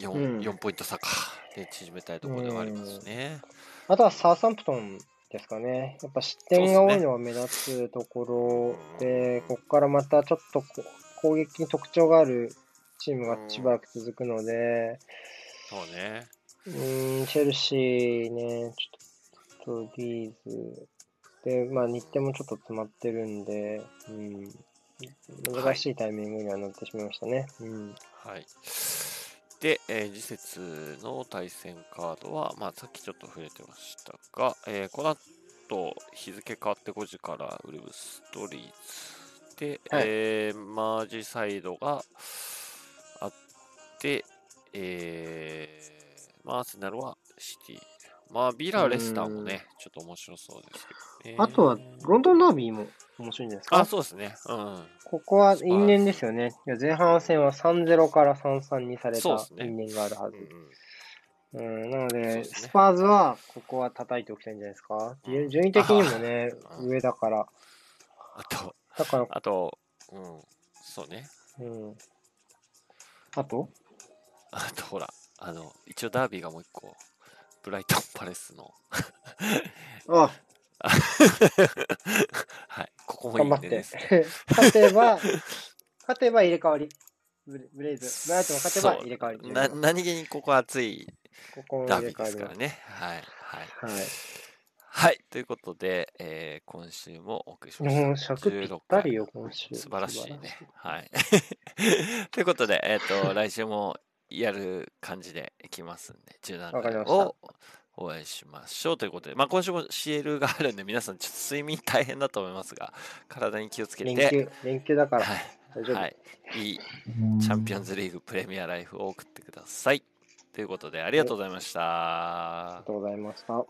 4ポイント差かで縮めたいところではありますね。あとはサウサンプトンですかね。やっぱ失点が多いのは目立つところで、ここからまたちょっと攻撃に特徴があるチームがしばらく続くので、そうね、チェルシーね、ちょっとリーズで、まあ、日程もちょっと詰まってるんで、難しいタイミングにはなってしまいましたね。はい。で、次節の対戦カードは、まあ、さっきちょっと触れてましたが、この後日付変わって5時からウルブストリーズで、はい、マージサイドがあって、まあ、アーセナルはシティ、まあ、ビラ・レスターもね、ちょっと面白そうですけどね。あとはロンドンダービーも面白いんですか。あ、そうですね。ここは因縁ですよね。前半戦は 3-0 から 3-3 にされた因縁があるはず。なので、スパーズはここは叩いておきたいんじゃないですか。順位的にもね、上だから。あと、そうね。あと、ほら、一応ダービーがもう一個。ブライトンパレスのはい、ここもいいんでですね。勝てば入れ替わり。ブライトンが勝てば入れ替わり。何気にここ熱いダービーですからね。はい。はい。はい、ということで、今週もお送りしました。尺ぴったりよ、今週。素晴らしいね。はい。ということで、来週もやる感じでいきますんで、17回をお会いしましょうということで、まあ、今週も CL があるんで、皆さん、ちょっと睡眠大変だと思いますが、体に気をつけて。連休だから、はい、大丈夫。はい。いいチャンピオンズリーグプレミアライフを送ってください。ということで、ありがとうございました。ありがとうございました。